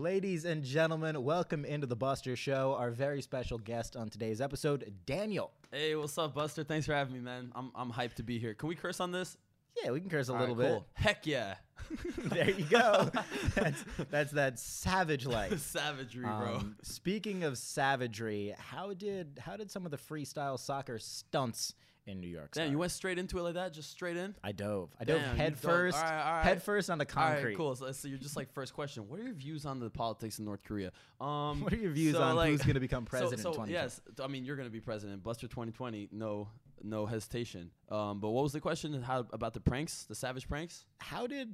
Ladies and gentlemen, welcome into The Buster Show. Our very special guest on today's episode, Daniel. Hey, what's up, Buster? Thanks for having me, man. I'm hyped to be here. Can we curse on this? Yeah, we can curse a little bit. Cool. Heck yeah. There you go. That's that savage life. Savagery, bro. Speaking of savagery, how did some of the freestyle soccer stunts in New York? Damn, you went straight into it like that? Just straight in? I dove. Damn, dove head first. All right. Head first on the concrete. All right, cool. So you're just like, first question, what are your views on the politics in North Korea? What are your views on who's going to become president in 2020? Yes, I mean, you're going to be president. Buster 2020, no hesitation. But what was the question? How about the pranks, the savage pranks? How did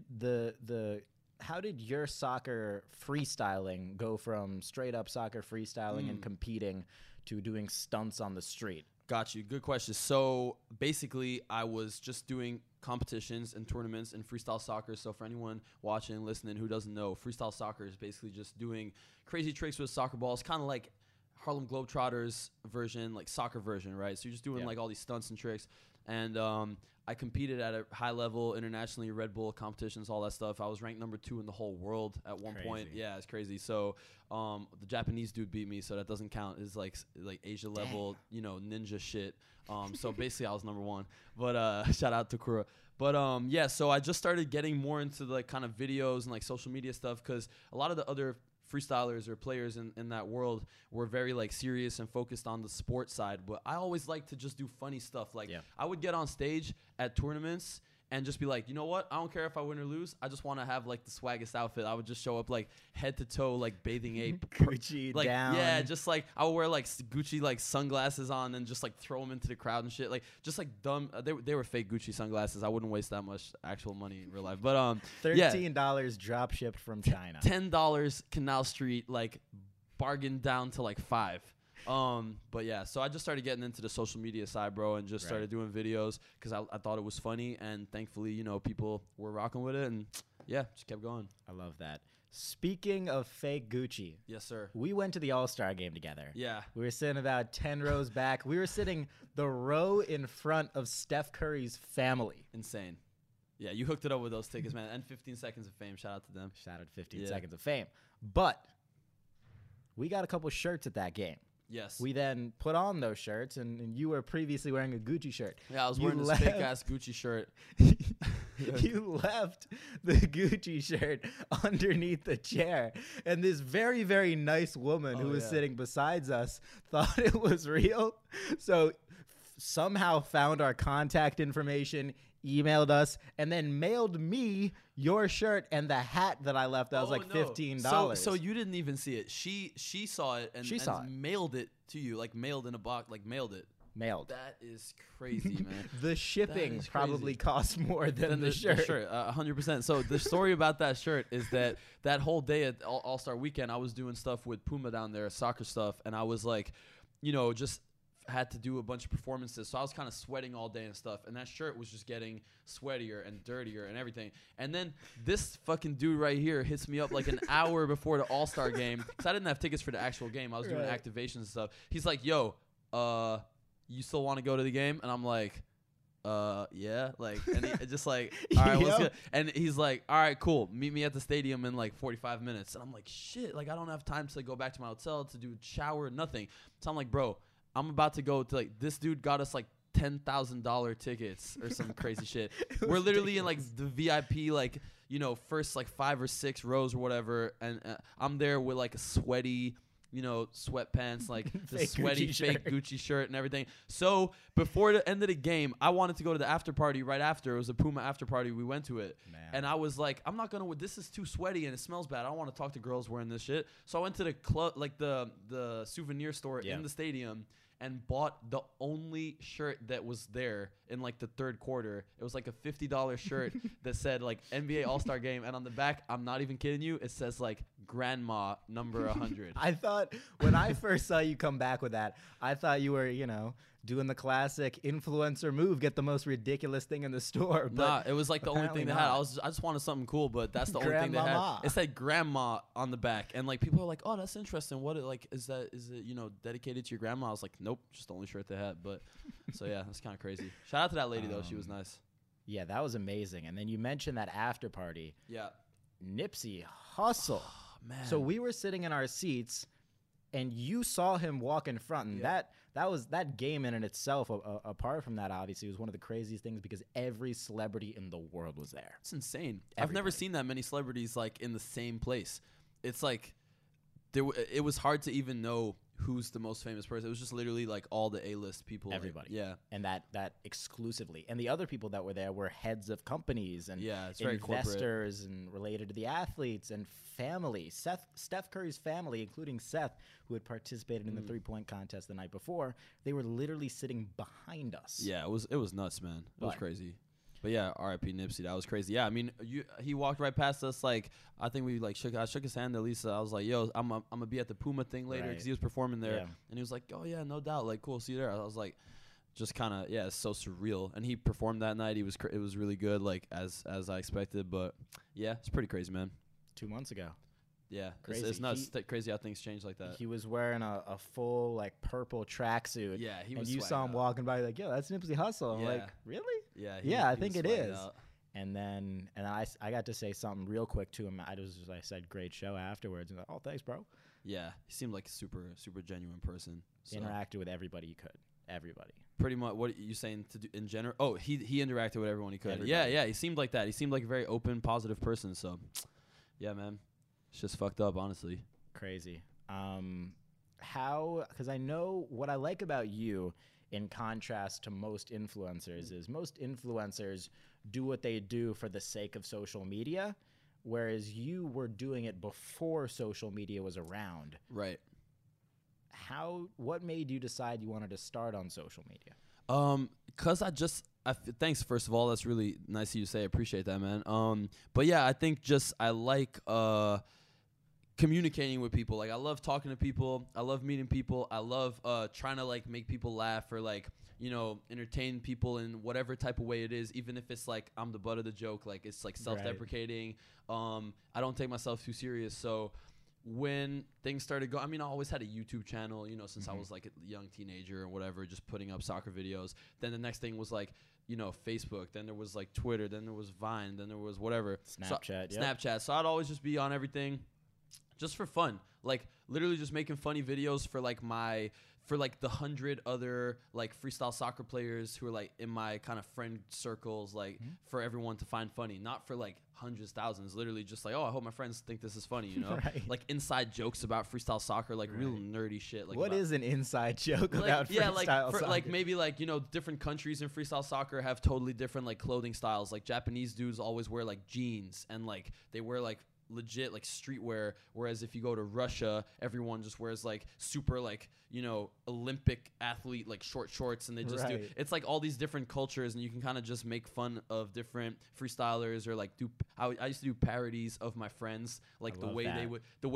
your soccer freestyling go from straight up soccer freestyling and competing to doing stunts on the street? Got you. Good question. So basically, I was just doing competitions and tournaments in freestyle soccer. So for anyone watching and listening who doesn't know, freestyle soccer is basically just doing crazy tricks with soccer balls, kind of like Harlem Globetrotters version, like soccer version, right? So you're just doing like all these stunts and tricks. And I competed at a high level internationally, Red Bull competitions, all that stuff. I was ranked #2 in the whole world at one point. Yeah, it's crazy. So the Japanese dude beat me, so that doesn't count. It's like Asia level, you know, ninja shit. So basically, I was #1. But shout out to Kura. But yeah, so I just started getting more into the kind of videos and like social media stuff because a lot of the other freestylers or players in that world were very like serious and focused on the sports side, but I always like to just do funny stuff. Like I would get on stage at tournaments and just be like, you know what? I don't care if I win or lose. I just want to have like the swaggest outfit. I would just show up like head to toe, like bathing ape. Gucci like, down. Yeah, just like I would wear like Gucci like sunglasses on and just like throw them into the crowd and shit. Like just like dumb. They were fake Gucci sunglasses. I wouldn't waste that much actual money in real life. But $13 drop shipped from China. $10 Canal Street like bargained down to like $5. But yeah, so I just started getting into the social media side, bro, and just started doing videos because I thought it was funny, and thankfully, you know, people were rocking with it, and yeah, just kept going. I love that. Speaking of fake Gucci. Yes, sir. We went to the All-Star Game together. Yeah. We were sitting about 10 rows back. We were sitting the row in front of Steph Curry's family. Insane. Yeah, you hooked it up with those tickets, man, and 15 Seconds of Fame. Shout out to them. Shout out to 15 Seconds of Fame. But we got a couple shirts at that game. Yes. We then put on those shirts, and you were previously wearing a Gucci shirt. Yeah, I was wearing this fake-ass Gucci shirt. You left the Gucci shirt underneath the chair, and this very, very nice woman who was sitting besides us thought it was real, so somehow found our contact information, emailed us, and then mailed me your shirt and the hat that I left. That was like $15. So you didn't even see it. She saw it and mailed it to you, like mailed in a box, like mailed it. Mailed. That is crazy, man. The shipping probably costs more than the shirt. 100%. So the story about that shirt is that whole day at All-Star Weekend, I was doing stuff with Puma down there, soccer stuff, and I was like, you know, just had to do a bunch of performances, so I was kind of sweating all day and stuff, and that shirt was just getting sweatier and dirtier and everything. And then this fucking dude right here hits me up like an hour before the All-Star Game, because I didn't have tickets for the actual game. I was doing activations and stuff. He's like, yo, you still want to go to the game? And I'm like, yeah, like, and he just like, all right, what's good? And he's like, all right, cool, meet me at the stadium in like 45 minutes. And I'm like, shit, like I don't have time to like, go back to my hotel to do shower, nothing. So I'm like, bro, I'm about to go to like, this dude got us like $10,000 tickets or some crazy shit. We're literally ridiculous. In like the VIP, like, you know, first like 5 or 6 rows or whatever. And I'm there with like a sweaty, you know, sweatpants, like the sweaty fake Gucci shirt and everything. So before the end of the game, I wanted to go to the after party right after. It was a Puma after party. We went to it. Man. And I was like, I'm not going to, this is too sweaty and it smells bad. I don't want to talk to girls wearing this shit. So I went to the club, like the souvenir store in the stadium, and bought the only shirt that was there in like the third quarter. It was like a $50 shirt that said like NBA All-Star Game. And on the back, I'm not even kidding you, it says like grandma number 100. I thought when I first saw you come back with that, I thought you were, you know, doing the classic influencer move, get the most ridiculous thing in the store. But nah, it was like the only thing they had. I just wanted something cool, but that's the only thing they had. It said grandma on the back, and like people are like, "Oh, that's interesting. What like is that? Is it, you know, dedicated to your grandma?" I was like, "Nope, just the only shirt they had." But so yeah, that's kind of crazy. Shout out to that lady though; she was nice. Yeah, that was amazing. And then you mentioned that after party. Yeah, Nipsey Hussle. man. So we were sitting in our seats, and you saw him walk in front, and that was that game in and itself. Apart from that, obviously, was one of the craziest things because every celebrity in the world was there. It's insane. Everybody. I've never seen that many celebrities like in the same place. It's like there. It was hard to even know who's the most famous person. It was just literally like all the A-list people. Everybody. Like, yeah. And that exclusively. And the other people that were there were heads of companies and investors and related to the athletes and family. Steph Curry's family, including Seth, who had participated in the three-point contest the night before, they were literally sitting behind us. Yeah, it was nuts, man. It was crazy. But yeah, R.I.P. Nipsey. That was crazy. Yeah, I mean, he walked right past us. Like, I think we like I shook his hand to Lisa. I was like, "Yo, I'm gonna be at the Puma thing later," because he was performing there, and he was like, "Oh yeah, no doubt. Like, cool, see you there." I was like, just kind of it's so surreal. And he performed that night. It was really good, like as I expected. But yeah, it's pretty crazy, man. 2 months ago. Yeah, crazy. It's nuts. Crazy how things change like that. He was wearing a full like purple tracksuit. Yeah, he was. And you saw him walking by, like, "Yo, that's Nipsey Hussle." I'm like, "Really?" Yeah, I think it is. Out. And then I got to say something real quick to him. I said, "Great show" afterwards, and like, "Oh, thanks, bro." Yeah, he seemed like a super genuine person. So. Interacted with everybody he could. Everybody. Pretty much. What are you saying to do in general? Oh, he interacted with everyone he could. Everybody. Yeah. He seemed like that. He seemed like a very open, positive person. So, yeah, man. It's just fucked up, honestly. Crazy. Because I know what I like about you, in contrast to most influencers, is most influencers do what they do for the sake of social media, whereas you were doing it before social media was around. Right. What made you decide you wanted to start on social media? Because thanks, first of all. That's really nice of you to say. I appreciate that, man. But yeah, I think I like communicating with people. Like, I love talking to people. I love meeting people. I love trying to, like, make people laugh or, like, you know, entertain people in whatever type of way it is, even if it's, like, I'm the butt of the joke. Like, it's, like, self-deprecating. Right. I don't take myself too serious, so... When things started going, I mean, I always had a YouTube channel, you know, since I was like a young teenager or whatever, just putting up soccer videos. Then the next thing was like, you know, Facebook. Then there was like Twitter. Then there was Vine. Then there was whatever. Snapchat. So I'd always just be on everything just for fun. Like literally just making funny videos for like the 100 other like freestyle soccer players who are like in my kind of friend circles, like for everyone to find funny, not for like hundreds, thousands, literally just like, "Oh, I hope my friends think this is funny," you know, like inside jokes about freestyle soccer, like real nerdy shit. Like, what is an inside joke about freestyle soccer? Like maybe like, you know, different countries in freestyle soccer have totally different like clothing styles. Like Japanese dudes always wear like jeans and like they wear like legit like streetwear, whereas if you go to Russia, everyone just wears like super like, you know, Olympic athlete like short shorts, and they just do it's like all these different cultures, and you can kind of just make fun of different freestylers or like I used to do parodies of my friends, like the way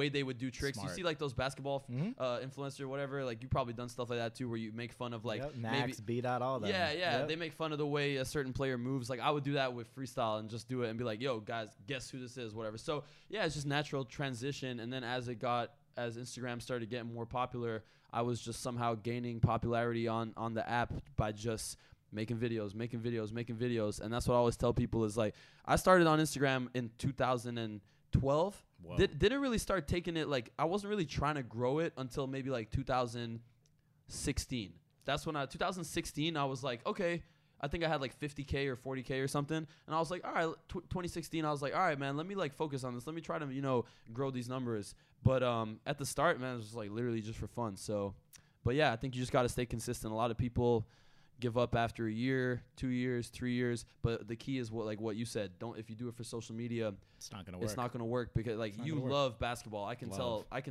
they would do tricks. Smart. You see like those basketball influencer or whatever, like you probably done stuff like that too, where you make fun of like Max beat out all that. They make fun of the way a certain player moves. Like I would do that with freestyle and just do it and be like, "Yo guys, guess who this is," whatever. So yeah, it's just natural transition. And then as Instagram started getting more popular, I was just somehow gaining popularity on the app by just making videos. And that's what I always tell people is like, I started on Instagram in 2012. Whoa. Didn't really start taking it. Like I wasn't really trying to grow it until maybe like 2016. That's when 2016, I was like, okay, I think I had like 50K or 40K or something. And I was like, all right, 2016, I was like, all right, man, let me like focus on this. Let me try to, you know, grow these numbers. But at the start, man, it was just like literally just for fun. So, but yeah, I think you just got to stay consistent. A lot of people give up after a year, 2 years, 3 years. But the key is what you said. If you do it for social media, it's not going to work. It's not going to work because like you love basketball. I can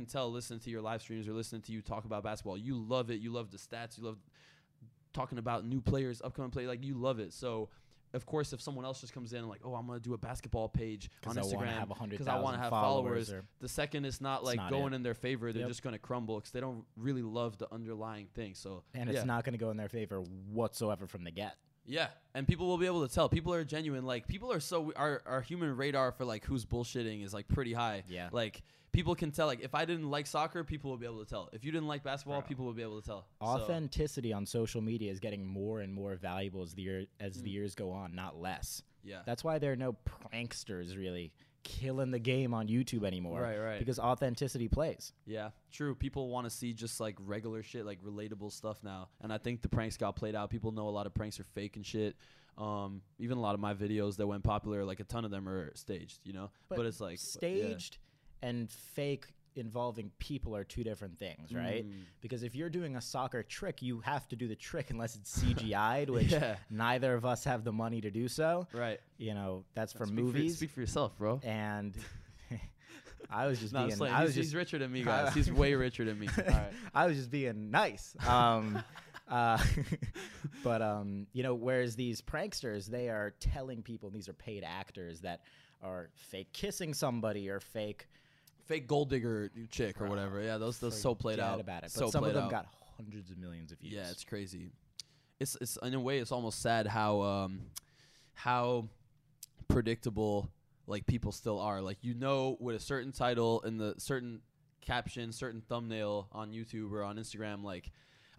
tell listening to your live streams or listening to you talk about basketball. You love it. You love the stats. You love talking about new players, upcoming players, like you love it. So, of course, if someone else just comes in and like, "Oh, I'm going to do a basketball page on Instagram because I want to have followers," the second it's not like going in their favor, they're just going to crumble because they don't really love the underlying thing. So, and it's not going to go in their favor whatsoever from the get. Yeah, and people will be able to tell. People are genuine. Like people are so our human radar for like who's bullshitting is like pretty high. Yeah, like people can tell. Like if I didn't like soccer, people will be able to tell. If you didn't like basketball, people will be able to tell. Authenticity on social media is getting more and more valuable as the years go on, not less. Yeah, that's why there are no pranksters really killing the game on YouTube anymore. Right. Because authenticity plays. Yeah, true. People want to see just like regular shit, like relatable stuff now. And I think the pranks got played out. People know a lot of pranks are fake and shit. Even a lot of my videos that went popular, like a ton of them are staged, you know? But it's like staged and fake involving people are two different things, right? Because if you're doing a soccer trick, you have to do the trick unless it's CGI'd, which neither of us have the money to do so. Right. You know, that's for movies. Speak for yourself, bro. And I was just being like, he's richer than me, guys. He's way richer than me. All right. I was just being nice. But, you know, whereas these pranksters, they are telling people, and these are paid actors that are fake kissing somebody or fake gold digger chick or whatever. Yeah, those so played out about it. But so some of them got hundreds of millions of views. Yeah, it's crazy. It's in a way it's almost sad how predictable like people still are. Like, you know, with a certain title and the certain caption, certain thumbnail on YouTube or on Instagram, like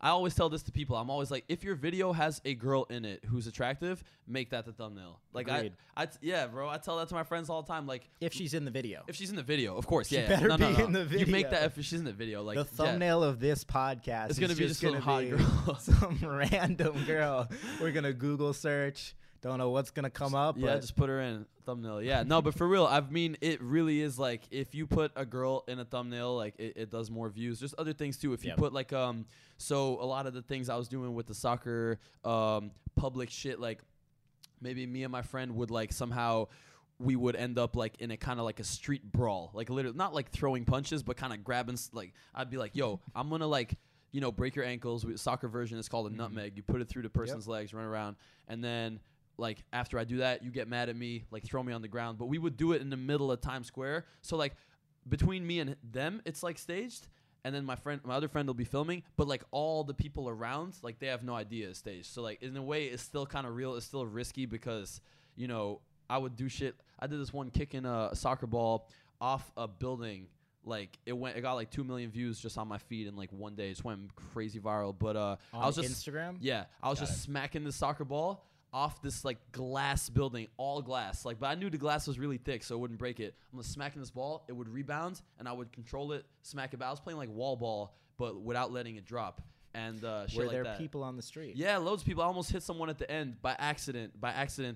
I always tell this to people. I'm always like, if your video has a girl in it who's attractive, make that the thumbnail. Like, agreed. Yeah, bro. I tell that to my friends all the time. Like, if she's in the video. If she's in the video, of course. Yeah. She better be in the video. You make that if she's in the video. Like, the thumbnail of this podcast is going to be just a hot girl. Some random girl. We're going to Google search. Don't know what's going to come up. Yeah, just put her in a thumbnail. Yeah, no, but for real, I mean, it really is like if you put a girl in a thumbnail, like it does more views. Just other things, too. If you put like so a lot of the things I was doing with the soccer public shit, like maybe me and my friend would like somehow we would end up like in a kind of like a street brawl, like literally not like throwing punches, but kind of grabbing like I'd be like, yo, I'm going to like, you know, break your ankles. Soccer version is called a nutmeg. You put it through the person's legs, run around, and then like after I do that, you get mad at me, like throw me on the ground. But we would do it in the middle of Times Square. So like between me and them, it's like staged. And then my other friend will be filming. But like all the people around, like they have no idea it's staged. So like in a way, it's still kind of real. It's still risky because, you know, I would do shit. I did this one kicking a soccer ball off a building. Like it got like 2 million views just on my feed in like one day. It just went crazy viral. But on I was just Instagram. Yeah, I was just smacking the soccer ball off this like glass building, all glass. Like, but I knew the glass was really thick, so it wouldn't break it. I'm just smacking this ball, it would rebound, and I would control it, smack it. But I was playing like wall ball, but without letting it drop. And shit like that. Were there people on the street? Yeah, loads of people. I almost hit someone at the end by accident.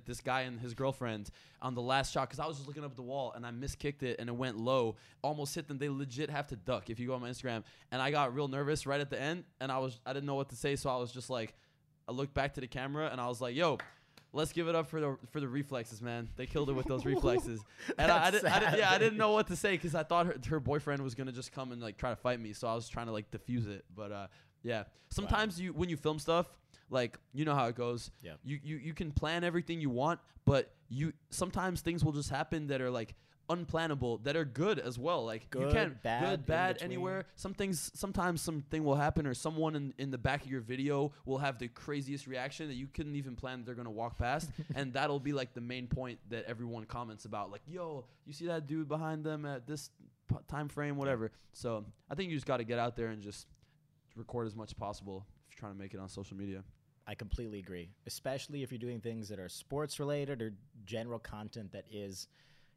This guy and his girlfriend on the last shot, because I was just looking up the wall and I miskicked it and it went low. Almost hit them. They legit have to duck. If you go on my Instagram, and I got real nervous right at the end, and I didn't know what to say, so I was just like. I looked back to the camera and I was like, "Yo, let's give it up for the reflexes, man. They killed it with those reflexes." And I didn't know what to say because I thought her boyfriend was gonna just come and like try to fight me, so I was trying to like defuse it. But yeah, sometimes when you film stuff, like you know how it goes. Yeah, you can plan everything you want, but you sometimes things will just happen that are like unplannable, that are good as well. Like good, you can't bad anywhere. Something will happen, or someone in the back of your video will have the craziest reaction that you couldn't even plan that they're gonna walk past. And that'll be like the main point that everyone comments about, like, yo, you see that dude behind them at this time frame, whatever. So I think you just got to get out there and just record as much as possible if you're trying to make it on social media. I completely agree, especially if you're doing things that are sports related or general content that is,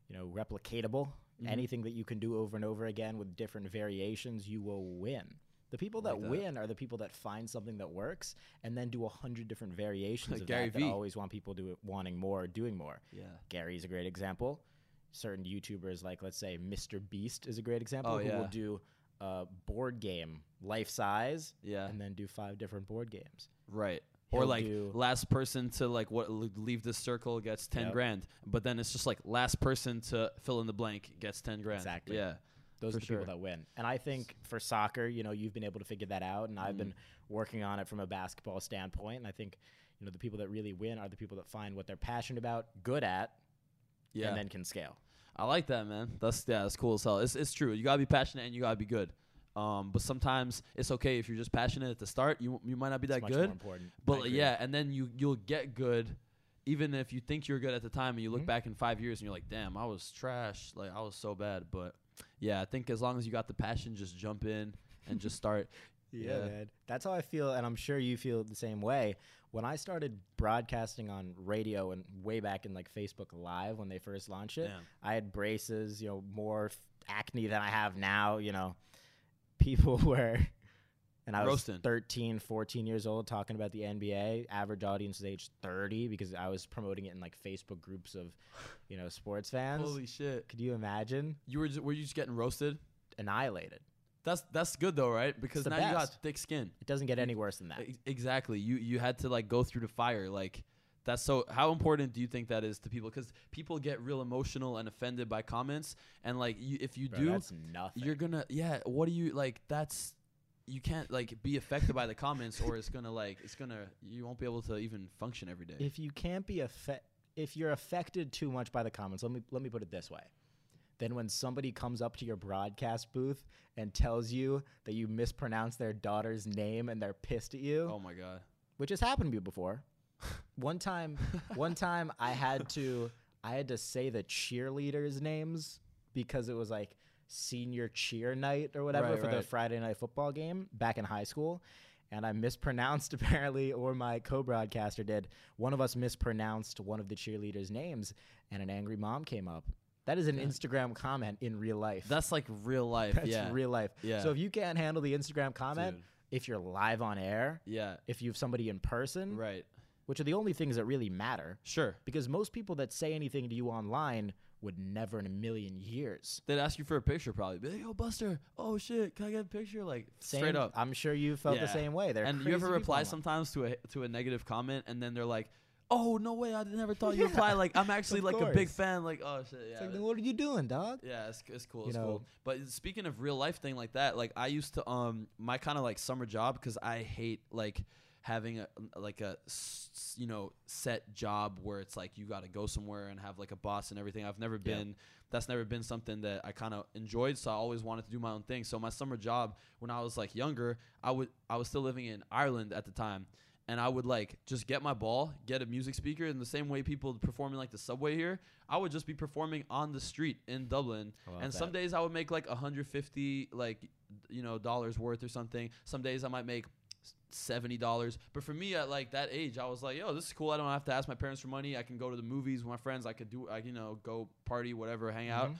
you know, replicatable. Anything that you can do over and over again with different variations, you will win. The people that win are the people that find something that works and then do 100 different variations of Gary Vee. That always want people wanting more, doing more. Yeah, Gary's a great example. Certain YouTubers, like let's say Mr. Beast, is a great example. Oh, who will do a board game life size, and then do 5 different board games. Right. Or like last person to like leave this circle gets 10 grand, but then it's just like last person to fill in the blank gets 10 grand. Exactly. Yeah. Those are the people that win. And I think for soccer, you know, you've been able to figure that out, and I've been working on it from a basketball standpoint. And I think, you know, the people that really win are the people that find what they're passionate about, good at, and then can scale. I like that, man. That's cool as hell. It's true. You gotta be passionate and you gotta be good. But sometimes it's okay if you're just passionate at the start. You might not be that good. It's much more important. But yeah, and then you'll get good, even if you think you're good at the time, and you look back in 5 years and you're like, damn, I was trash. Like I was so bad. But yeah, I think as long as you got the passion, just jump in and just start. Yeah, man. That's how I feel, and I'm sure you feel the same way. When I started broadcasting on radio and way back in like Facebook Live when they first launched it, I had braces, you know, more acne than I have now, you know. People were, and I was 13, 14 years old talking about the NBA. Average audience is age 30 because I was promoting it in like Facebook groups of, you know, sports fans. Holy shit. Could you imagine? You were just, were you just getting roasted? Annihilated. That's good though, right? Because now you got thick skin. It doesn't get any worse than that. Exactly. You had to like go through the fire. Like that's so. How important do you think that is to people? Because people get real emotional and offended by comments. And like you, if you do, that's nothing. You're gonna What do you like? That's you can't like be affected by the comments, or it's gonna like you won't be able to even function every day. If you can't be if you're affected too much by the comments, let me put it this way. Then when somebody comes up to your broadcast booth and tells you that you mispronounce their daughter's name and they're pissed at you. Oh my God. Which has happened to me before. One time I had to say the cheerleaders' names because it was like senior cheer night or whatever the Friday night football game back in high school. And I mispronounced apparently, or my co-broadcaster did. One of us mispronounced one of the cheerleaders' names and an angry mom came up. That is an Instagram comment in real life. That's like real life. That's real life. Yeah. So if you can't handle the Instagram comment, if you're live on air, if you have somebody in person, which are the only things that really matter. Sure. Because most people that say anything to you online would never in a million years. They'd ask you for a picture probably. Be like, "Yo, Buster, oh shit, can I get a picture?" Like straight up. I'm sure you felt the same way. And you ever reply sometimes to a negative comment and then they're like, "Oh, no way, I never thought you replied. Like, I'm actually like a big fan." Like, oh shit, yeah. It's like, then what are you doing, dog? Yeah, it's cool, it's cool. But speaking of real life thing like that, like I used to, my kind of like summer job, because I hate like having a set job where it's like you got to go somewhere and have like a boss and everything. I've never been, that's never been something that I kind of enjoyed. So I always wanted to do my own thing. So my summer job when I was like younger, I was still living in Ireland at the time. And I would, like, just get my ball, get a music speaker. In the same way people perform in, like, the subway here, I would just be performing on the street in Dublin. And some days I would make, like, $150, like, you know, dollars worth or something. Some days I might make $70. But for me, at, like, that age, I was like, yo, this is cool. I don't have to ask my parents for money. I can go to the movies with my friends. I could do, you know, go party, whatever, hang out.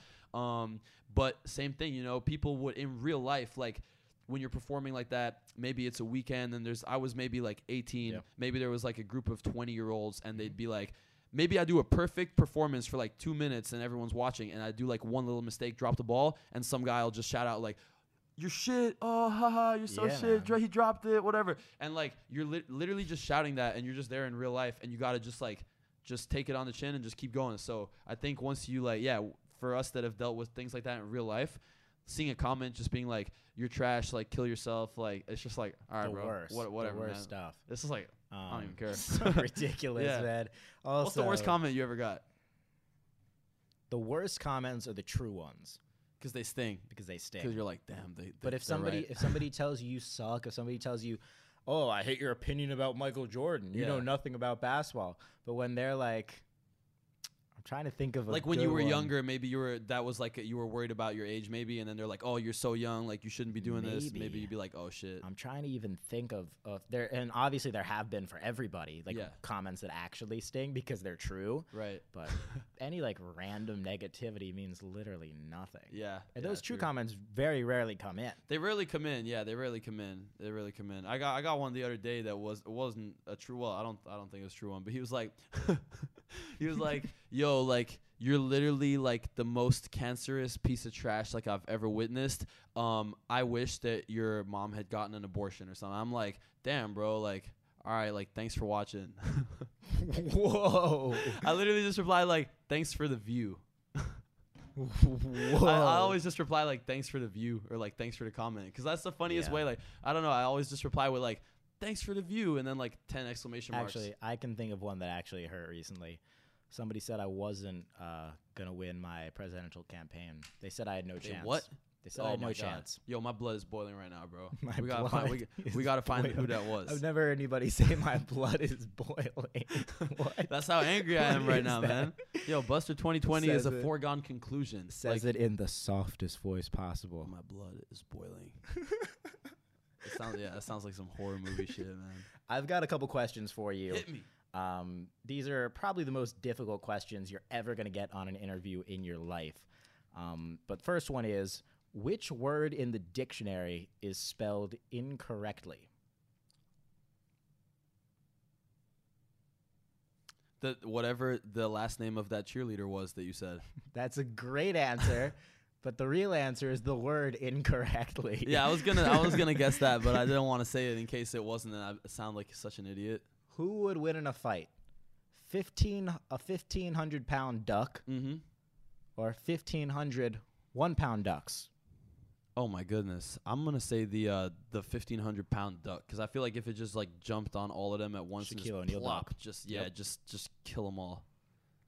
But same thing, you know, people would, in real life, like, when you're performing like that, maybe it's a weekend and I was maybe like 18, maybe there was like a group of 20-year-olds and they'd be like, maybe I do a perfect performance for like 2 minutes and everyone's watching and I do like one little mistake, drop the ball, and some guy will just shout out like, "You're shit, oh, haha, you're so shit, he dropped it, whatever." And like, you're literally just shouting that and you're just there in real life and you gotta just like, just take it on the chin and just keep going. So I think once you like, for us that have dealt with things like that in real life, seeing a comment just being like, "You're trash, like kill yourself," like it's just like, all right, the bro, worst, whatever, the worst stuff. This is like, I don't even care. So ridiculous, man. Also, what's the worst comment you ever got? The worst comments are the true ones because they sting. Because you're like, damn. But if somebody if somebody tells you suck, if somebody tells you, "Oh, I hate your opinion about Michael Jordan," you know nothing about basketball. But when they're like, trying to think of like when you were younger, maybe you were worried about your age, maybe, and then they're like, "Oh, you're so young, like you shouldn't be doing this." Maybe you'd be like, "Oh shit." I'm trying to even think of there, and obviously there have been for everybody like comments that actually sting because they're true, right? But any like random negativity means literally nothing. Yeah, and those true comments very rarely come in. They rarely come in. Yeah, they rarely come in. They rarely come in. I got one the other day that wasn't a true. Well, I don't think it was a true one, but he was like, "Yo, like you're literally like the most cancerous piece of trash like I've ever witnessed. I wish that your mom had gotten an abortion or something." I'm like, damn, bro, like, all right, like thanks for watching. Whoa. I literally just replied like, "Thanks for the view." I always just reply like, "Thanks for the view," or like, "Thanks for the comment," because that's the funniest way. Like, I don't know, I always just reply with like, "Thanks for the view," and then like 10 exclamation marks. Actually, I can think of one that actually hurt recently. Somebody said I wasn't going to win my presidential campaign. They said I had no chance. What? They said I had no chance. Yo, my blood is boiling right now, bro. We got to find who that was. I've never heard anybody say my blood is boiling. What? That's how angry I am right now, man. Yo, Buster 2020 is a foregone conclusion. Says it in the softest voice possible. My blood is boiling. That sounds like some horror movie shit, man. I've got a couple questions for you. Hit me. These are probably the most difficult questions you're ever going to get on an interview in your life. But first one is, which word in the dictionary is spelled incorrectly? Whatever the last name of that cheerleader was that you said. That's a great answer. But the real answer is the word incorrectly. Yeah, I was gonna guess that, but I didn't want to say it in case it wasn't, and I sound like such an idiot. Who would win in a fight? A 1,500-pound duck, or 1,500 one-pound ducks? Oh my goodness! I'm gonna say the 1,500-pound duck, because I feel like if it just like jumped on all of them at once, Shaquille and just plop, duck. just kill them all.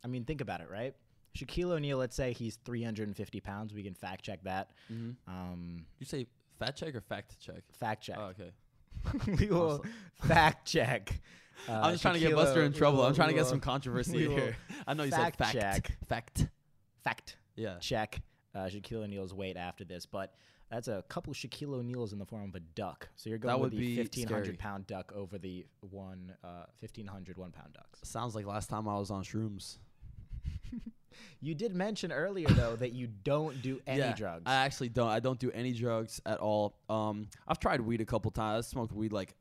I mean, think about it, right? Shaquille O'Neal, let's say he's 350 pounds. We can fact check that. You say fat check or fact check? Fact check. Oh, okay. We will fact check. I'm just trying to get Buster in trouble. I'm trying to get some controversy here. I know you said fact check. Fact. Yeah. Check Shaquille O'Neal's weight after this, but that's a couple Shaquille O'Neals in the form of a duck. So you're going with the 1,500-pound duck over the 1,500 one-pound ducks. Sounds like last time I was on shrooms. You did mention earlier, though, that you don't do any drugs. I actually don't. I don't do any drugs at all. I've tried weed a couple times. I smoked weed like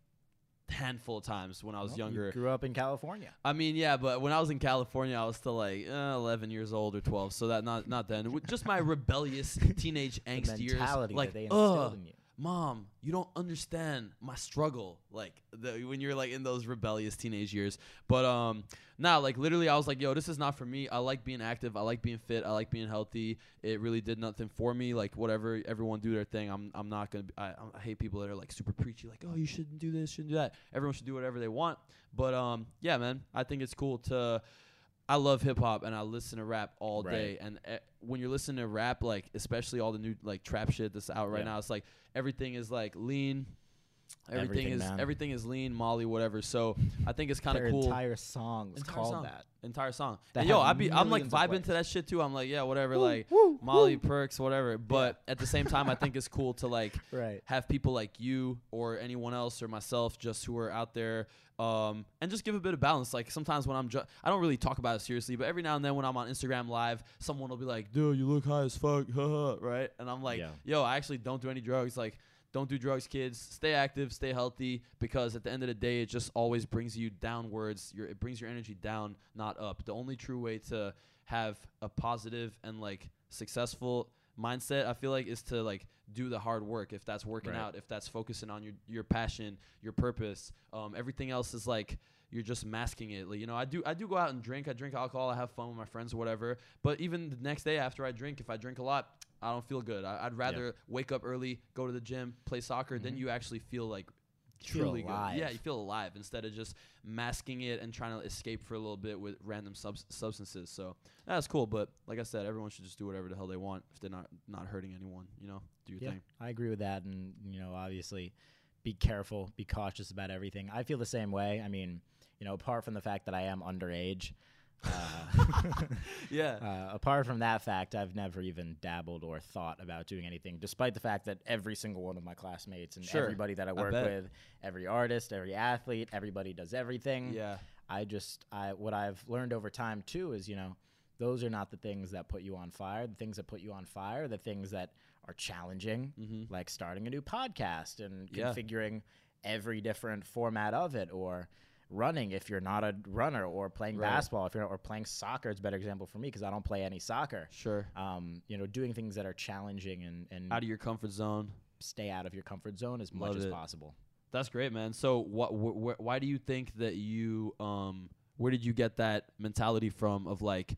a handful of times when I was younger. You grew up in California. I mean, yeah, but when I was in California, I was still like 11 years old or 12. So that not then. Just my rebellious teenage angst the mentality years, like that they instilled in you. Mom, you don't understand my struggle, like when you're like in those rebellious teenage years. But like literally I was like, yo, this is not for me. I like being active. I like being fit. I like being healthy. It really did nothing for me. Like whatever, everyone do their thing. I'm not going to, I hate people that are like super preachy, like, oh, you shouldn't do this, shouldn't do that. Everyone should do whatever they want. But yeah, man, I think it's cool to, I love hip hop and I listen to rap all day. And when you're listening to rap, like especially all the new like trap shit that's out right now, it's like everything is like lean. Everything is lean, Molly, whatever. So I think it's kind of cool. Entire song is called that. Entire song. And yo, I'm like vibing to that shit too. I'm like, yeah, whatever, like Molly perks, whatever. But at the same time, I think it's cool to like have people like you or anyone else or myself just who are out there. And just give a bit of balance. Like sometimes when I don't really talk about it seriously, but every now and then when I'm on Instagram live, someone will be like, dude, you look high as fuck, right? And I'm like, yo, I actually don't do any drugs. Like, don't do drugs, kids. Stay active, stay healthy, because at the end of the day, it just always brings you downwards. It brings your energy down, not up. The only true way to have a positive and like successful mindset, I feel like, is to like do the hard work. If that's working out, if that's focusing on your passion, your purpose, everything else is like you're just masking it. Like, you know, I do go out and drink. I drink alcohol. I have fun with my friends or whatever. But even the next day after I drink, if I drink a lot, I don't feel good. I'd rather wake up early, go to the gym, play soccer. Then you actually feel like truly alive. Good. Yeah, you feel alive instead of just masking it and trying to escape for a little bit with random substances. So that's cool. But like I said, everyone should just do whatever the hell they want if they're not hurting anyone. You know, do your thing. I agree with that. And, you know, obviously be careful, be cautious about everything. I feel the same way. I mean, you know, apart from the fact that I am underage, apart from that fact, I've never even dabbled or thought about doing anything, despite the fact that every single one of my classmates and everybody that I work with, every artist, every athlete, everybody does everything. What I've learned over time too is, you know, those are not the things that put you on fire. The things that put you on fire are the things that are challenging, like starting a new podcast and configuring every different format of it, or running if you're not a runner, or playing basketball if you're not, or playing soccer is a better example for me because I don't play any soccer. You know, doing things that are challenging and out of your comfort zone. Stay out of your comfort zone as much as possible. That's great, man. So why do you think that you where did you get that mentality from of like,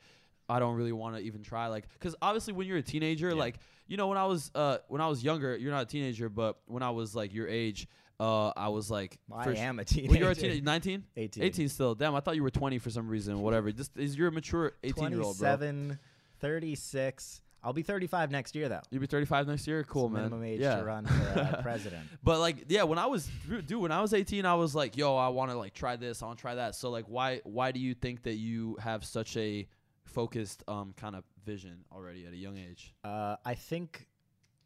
I don't really want to even try, like, because obviously when you're a teenager, like, you know, when I was younger, you're not a teenager, but when I was like your age, I was like, I am a teenager. Well, you're a teenager, 19? 18. 18 still. Damn, I thought you were 20 for some reason, whatever. This is, you're a mature 18-year-old, bro. 27, 36. I'll be 35 next year, though. You'll be 35 next year? Cool, it's man. Minimum age to run for president. But, like, yeah, when I was 18, I was like, yo, I want to, like, try this. I want to try that. So, like, why do you think that you have such a focused kind of vision already at a young age? I think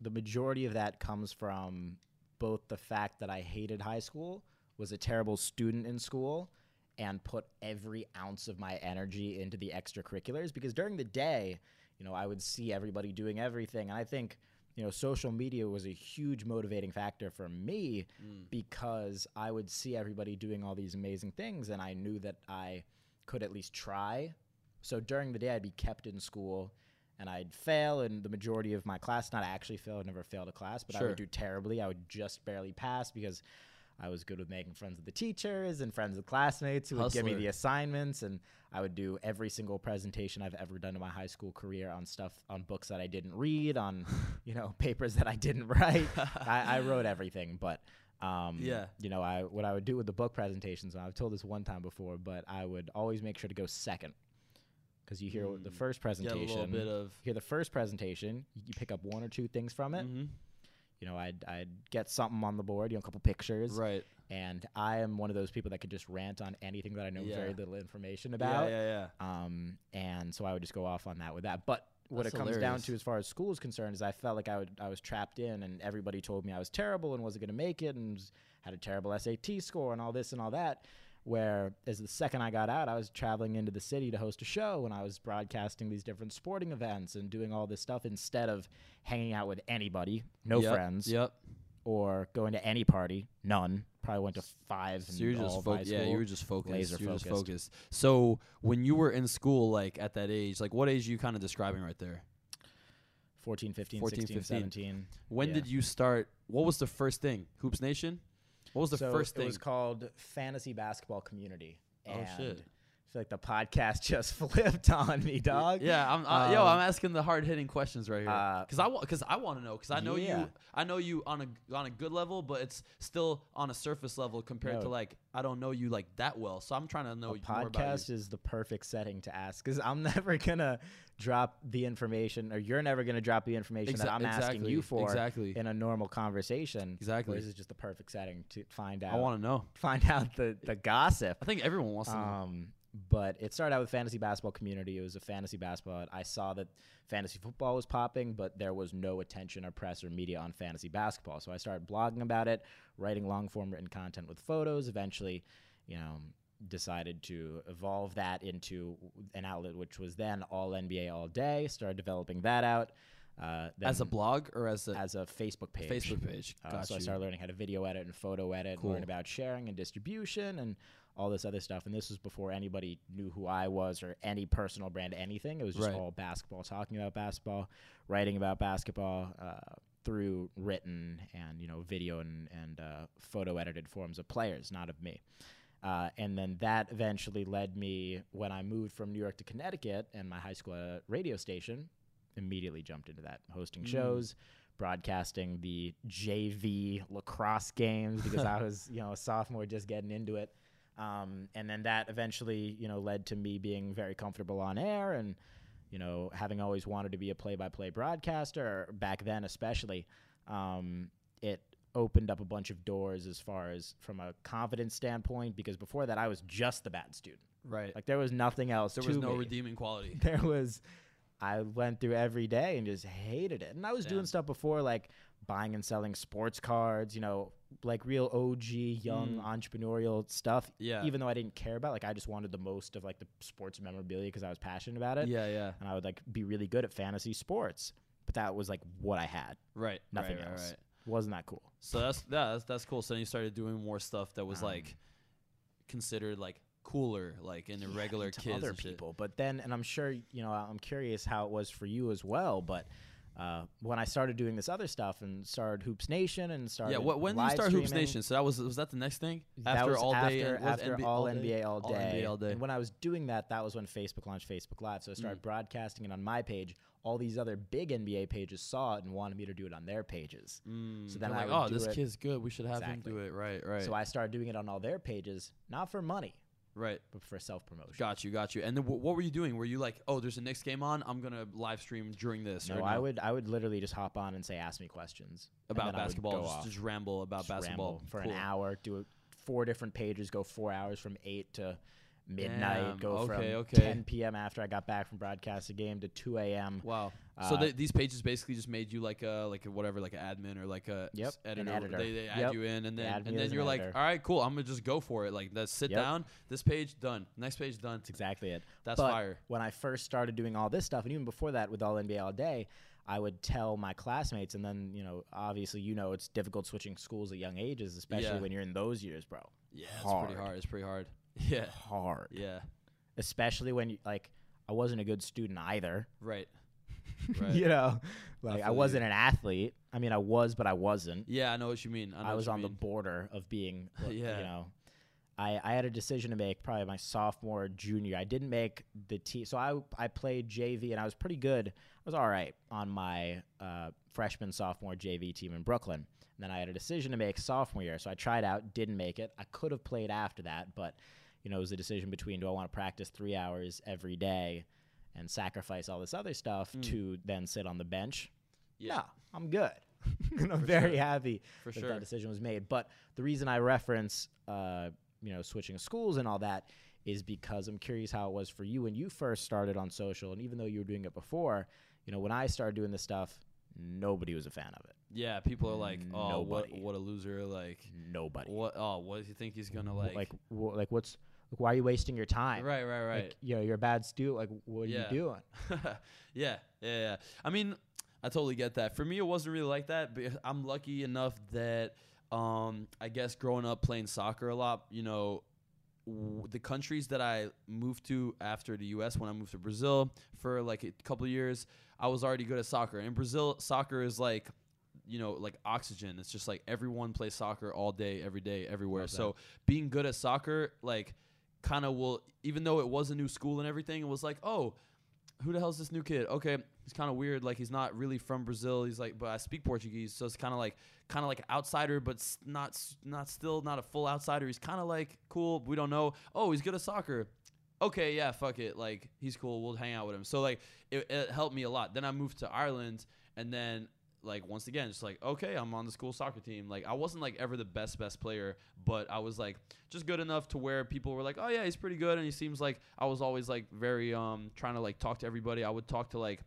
the majority of that comes from both the fact that I hated high school, was a terrible student in school, and put every ounce of my energy into the extracurriculars. Because during the day, you know, I would see everybody doing everything. And I think, you know, social media was a huge motivating factor for me because I would see everybody doing all these amazing things, and I knew that I could at least try. So during the day, I'd be kept in school, and I'd fail in the majority of my class. Not actually fail, I never failed a class, but I would do terribly. I would just barely pass because I was good with making friends with the teachers and friends with classmates who would give me the assignments, and I would do every single presentation I've ever done in my high school career on stuff, on books that I didn't read, on you know, papers that I didn't write. I wrote everything, but you know, what I would do with the book presentations, and I've told this one time before, but I would always make sure to go second. Because you hear the first presentation, you get a little bit of you hear the first presentation, you pick up one or two things from it. You know, I'd get something on the board, you know, a couple pictures. Right. And I am one of those people that could just rant on anything that I know very little information about. And so I would just go off on that with that. But what it comes down to as far as school is concerned is I felt like I was trapped in, and everybody told me I was terrible and wasn't going to make it and had a terrible SAT score and all this and all that. Where as the second I got out, I was traveling into the city to host a show, and I was broadcasting these different sporting events and doing all this stuff instead of hanging out with anybody, friends, or going to any party, none. Probably went to five. So you're just focused. Yeah, you were just focused. Laser focused. So when you were in school, like at that age, like what age are you kind of describing right there? 14, 15, 14, 16, 15. 17. When did you start? What was the first thing? Hoops Nation? What was the first thing? It was called Fantasy Basketball Community. Oh, shit. I feel like the podcast just flipped on me, dog. Yeah, I'm asking the hard-hitting questions right here. Because I want to know. Because I know you on a good level, but it's still on a surface level compared to, like, I don't know you, like, that well. So I'm trying to know you more about you. Podcast is the perfect setting to ask. Because I'm never going to drop the information, or you're never going to drop the information that I'm asking you for in a normal conversation. This is just the perfect setting to find out. I want to know. Find out the gossip. I think everyone wants to know. But it started out with Fantasy Basketball Community. It was a fantasy basketball. I saw that fantasy football was popping, but there was no attention or press or media on fantasy basketball. So I started blogging about it, writing long-form written content with photos. Eventually, you know, decided to evolve that into an outlet, which was then All-NBA All-Day. Started developing that out. As a blog or as a Facebook page? Facebook page. So I started learning how to video edit and photo edit and learn about sharing and distribution and all this other stuff. And this was before anybody knew who I was or any personal brand, anything. It was just all basketball, talking about basketball, writing about basketball through written and, you know, video and photo edited forms of players, not of me. And then that eventually led me, when I moved from New York to Connecticut and my high school radio station, immediately jumped into that, hosting shows, broadcasting the JV lacrosse games because I was, you know, a sophomore just getting into it. And then that eventually, you know, led to me being very comfortable on air and, you know, having always wanted to be a play-by-play broadcaster, back then especially, it opened up a bunch of doors as far as from a confidence standpoint, because before that I was just the bad student. Right. Like there was nothing else. There was no redeeming quality. There was, I went through every day and just hated it. And I was doing stuff before, like buying and selling sports cards, you know, like real OG young entrepreneurial stuff. Yeah. Even though I didn't care about it, like I just wanted the most of like the sports memorabilia because I was passionate about it. Yeah, yeah. And I would like be really good at fantasy sports, but that was like what I had. Right. Nothing else. Right. Wasn't that cool? So that's cool. So then you started doing more stuff that was like considered like cooler, like in regular kids, other people. Shit. But then, and I'm sure you know, I'm curious how it was for you as well, but. When I started doing this other stuff and started Hoops Nation and started when did you start Hoops Nation? So that was that the next thing? After All Day? After All NBA All Day. And when I was doing that, that was when Facebook launched Facebook Live. So I started broadcasting it on my page. All these other big NBA pages saw it and wanted me to do it on their pages. So then I like, oh, this kid's good. We should have him do it. Right, right. So I started doing it on all their pages, not for money. Right. But for self-promotion. Got you, got you. And then what were you doing? Were you like, oh, there's a Knicks game on, I'm going to live stream during this? No, I would literally just hop on and say, ask me questions. About basketball. Just ramble about basketball. For an hour, do 4 different pages, go 4 hours from 8 to midnight, go from 10 p.m. after I got back from broadcasting game to 2 a.m. Wow. So these pages basically just made you like an admin or like a editor. They add you in, and then you're like, all right, cool, I'm gonna just go for it. Like, let's sit down. This page done. Next page done. That's exactly it. That's fire. When I first started doing all this stuff, and even before that with All-NBA All-Day, I would tell my classmates, and then obviously it's difficult switching schools at young ages, especially when you're in those years, bro. Yeah, it's pretty hard. Yeah. Hard. Yeah. Especially when I wasn't a good student either. Right. Right. I wasn't an athlete. I mean, I was, but I wasn't. Yeah, I know what you mean. I was on the border of being, I had a decision to make probably my sophomore, junior. I didn't make the team. So I played JV, and I was pretty good. I was all right on my freshman, sophomore JV team in Brooklyn. And then I had a decision to make sophomore year. So I tried out, didn't make it. I could have played after that, but, it was a decision between, do I want to practice 3 hours every day and sacrifice all this other stuff to then sit on the bench? Yeah. No, I'm good. And I'm very happy that that decision was made. But the reason I reference, switching schools and all that is because I'm curious how it was for you when you first started on social. And even though you were doing it before, when I started doing this stuff, nobody was a fan of it. Yeah, people are like, oh, what a loser. Like, nobody. What do you think he's going to like? Why are you wasting your time? Right. You're a bad student. Like, what are you doing? Yeah. I mean, I totally get that. For me, it wasn't really like that. But I'm lucky enough that I guess growing up playing soccer a lot, the countries that I moved to after the U.S., when I moved to Brazil for like a couple of years, I was already good at soccer. In Brazil, soccer is like, like oxygen. It's just like everyone plays soccer all day, every day, everywhere. So being good at soccer, like, kind of will, even though it was a new school and everything, it was like, oh, who the hell's this new kid? Okay, he's kind of weird. Like, he's not really from Brazil. He's like, but I speak Portuguese, so it's kind of like an outsider, but not a full outsider. He's kind of like cool. We don't know. Oh, he's good at soccer. Okay, yeah, fuck it. Like, he's cool. We'll hang out with him. So like, it helped me a lot. Then I moved to Ireland, and then like once again, just like, okay, I'm on the school soccer team. Like, I wasn't like ever the best player, but I was like just good enough to where people were like, oh yeah, he's pretty good. And he seems like, I was always like very trying to like talk to everybody. I would talk to like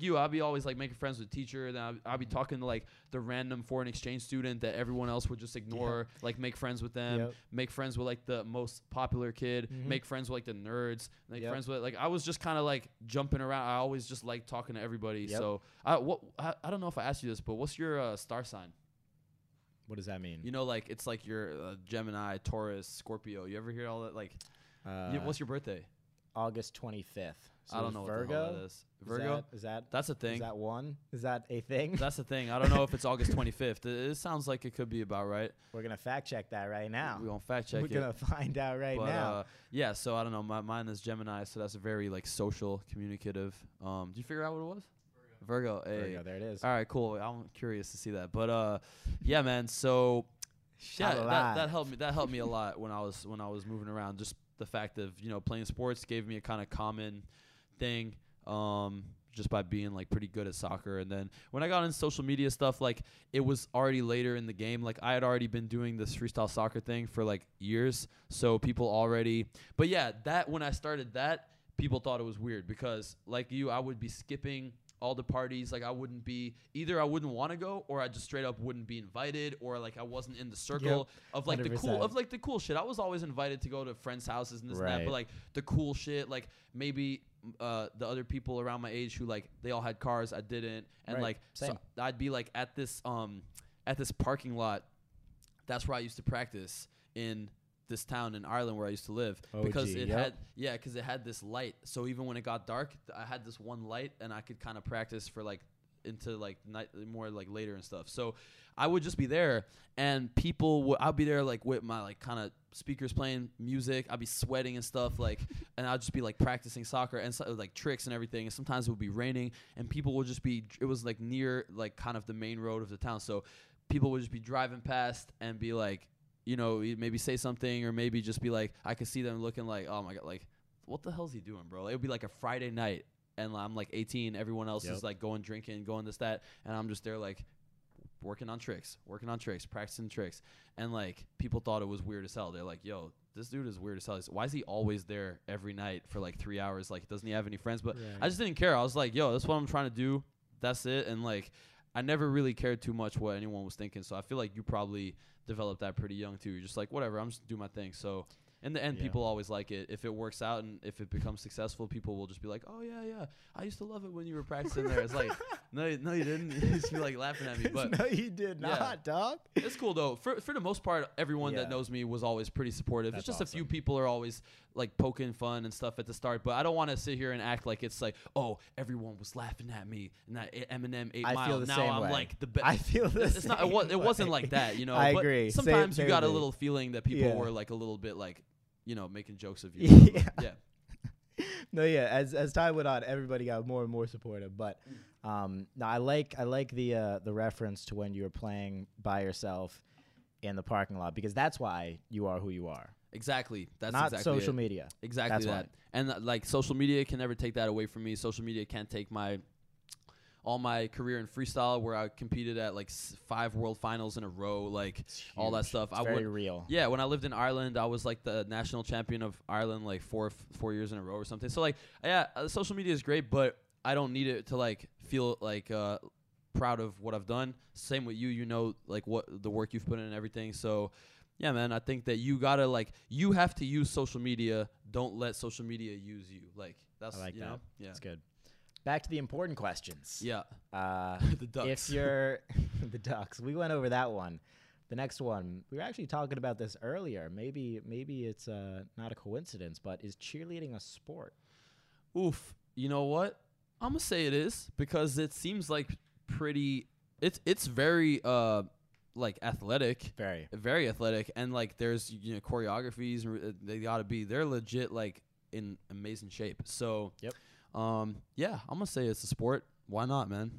you, I'd be always like making friends with the teacher. Then I'd be talking to like the random foreign exchange student that everyone else would just ignore. Yeah. Like, make friends with them. Yep. Make friends with like the most popular kid. Mm-hmm. Make friends with like the nerds. Make friends with I was just kind of like jumping around. I always just like talking to everybody. Yep. So I don't know if I asked you this, but what's your star sign? What does that mean? It's like your Gemini, Taurus, Scorpio. You ever hear all that? Like, what's your birthday? August 25th. So I don't know Virgo? What the hell that is. Virgo? That's a thing. Is that a thing? That's a thing. I don't know if it's August 25th. It sounds like it could be about right. We're going to fact check that right now. We're going to fact check it. We're going to find out now. Yeah, so I don't know. Mine is Gemini, so that's a very like social, communicative. Did you figure out what it was? Virgo. Hey. Virgo, there it is. All right, cool. I'm curious to see that. But yeah, man. So yeah, that helped me. That helped me a lot when I was moving around. Just the fact of, playing sports gave me a kind of common thing just by being like pretty good at soccer. And then when I got into social media stuff, like, it was already later in the game. Like, I had already been doing this freestyle soccer thing for like years, so people already, but yeah, that when I started that, people thought it was weird because like you, I would be skipping all the parties. Like, I wouldn't want to go, or I just straight up wouldn't be invited, or like I wasn't in the circle of like 100%. The cool shit. I was always invited to go to friends' houses and this and that, but like the cool shit, like maybe the other people around my age who like they all had cars, I didn't, and like so I'd be like at this parking lot. That's where I used to practice in this town in Ireland where I used to live, because it had this light. So even when it got dark, I had this one light, and I could kind of practice for like into like night, more like later and stuff. So I would just be there, and I'd be there like with my like kind of speakers playing music. I'd be sweating and stuff like, and I'd just be like practicing soccer and like tricks and everything. And sometimes it would be raining, and people would just be. It was like near like kind of the main road of the town, so people would just be driving past and be like, maybe say something, or maybe just be like, I could see them looking like, oh my God, like, what the hell is he doing, bro? It would be like a Friday night, and I'm like 18. Everyone else is like going drinking, going this, that. And I'm just there like, working on tricks, practicing tricks. And like, people thought it was weird as hell. They're like, yo, this dude is weird as hell. Why is he always there every night for like 3 hours? Like, doesn't he have any friends? But right. I just didn't care. I was like, yo, that's what I'm trying to do. That's it. And like, I never really cared too much what anyone was thinking. So I feel like you probably developed that pretty young too. You're just like, whatever, I'm just doing my thing. So in the end, yeah. People always like it. If it works out and if it becomes successful, people will just be like, oh, yeah, I used to love it when you were practicing there. It's like, no, you didn't. You used to be like laughing at me. But no, you did not, yeah. Dog. It's cool, though. For the most part, everyone that knows me was always pretty supportive. That's it's just awesome. A few people are always like poking fun and stuff at the start. But I don't want to sit here and act like it's like, oh, everyone was laughing at me. And that Eminem 8 Mile. Now I'm way. Like the best. I feel the it's same not. It wasn't like that, you know. I but agree. Sometimes same you got a little feeling that people were like a little bit like, you know, making jokes of you. Yeah. No, yeah. As time went on, everybody got more and more supportive. But no, I like the reference to when you were playing by yourself in the parking lot, because that's why you are who you are. Exactly. That's not exactly social media. Exactly that's that. Why. And like, social media can never take that away from me. Social media can't take all my career in freestyle, where I competed at like 5 world finals in a row, like all that stuff. It's very real. Yeah, when I lived in Ireland, I was like the national champion of Ireland like four years in a row or something. So like, yeah, social media is great, but I don't need it to like feel like proud of what I've done. Same with you, you know, like what the work you've put in and everything. So yeah, man, I think that you gotta like, you have to use social media. Don't let social media use you. Like that's, I like you that. Know, yeah, it's good. Back to the important questions. Yeah. The Ducks. If you're the Ducks. We went over that one. The next one, we were actually talking about this earlier. Maybe it's not a coincidence, but is cheerleading a sport? Oof. You know what? I'm going to say it is, because it seems like it's very like athletic. Very. Very athletic, and like there's, you know, choreographies, they got to be, they're legit like in amazing shape. So yep. Yeah, I'm gonna say it's a sport. Why not, man?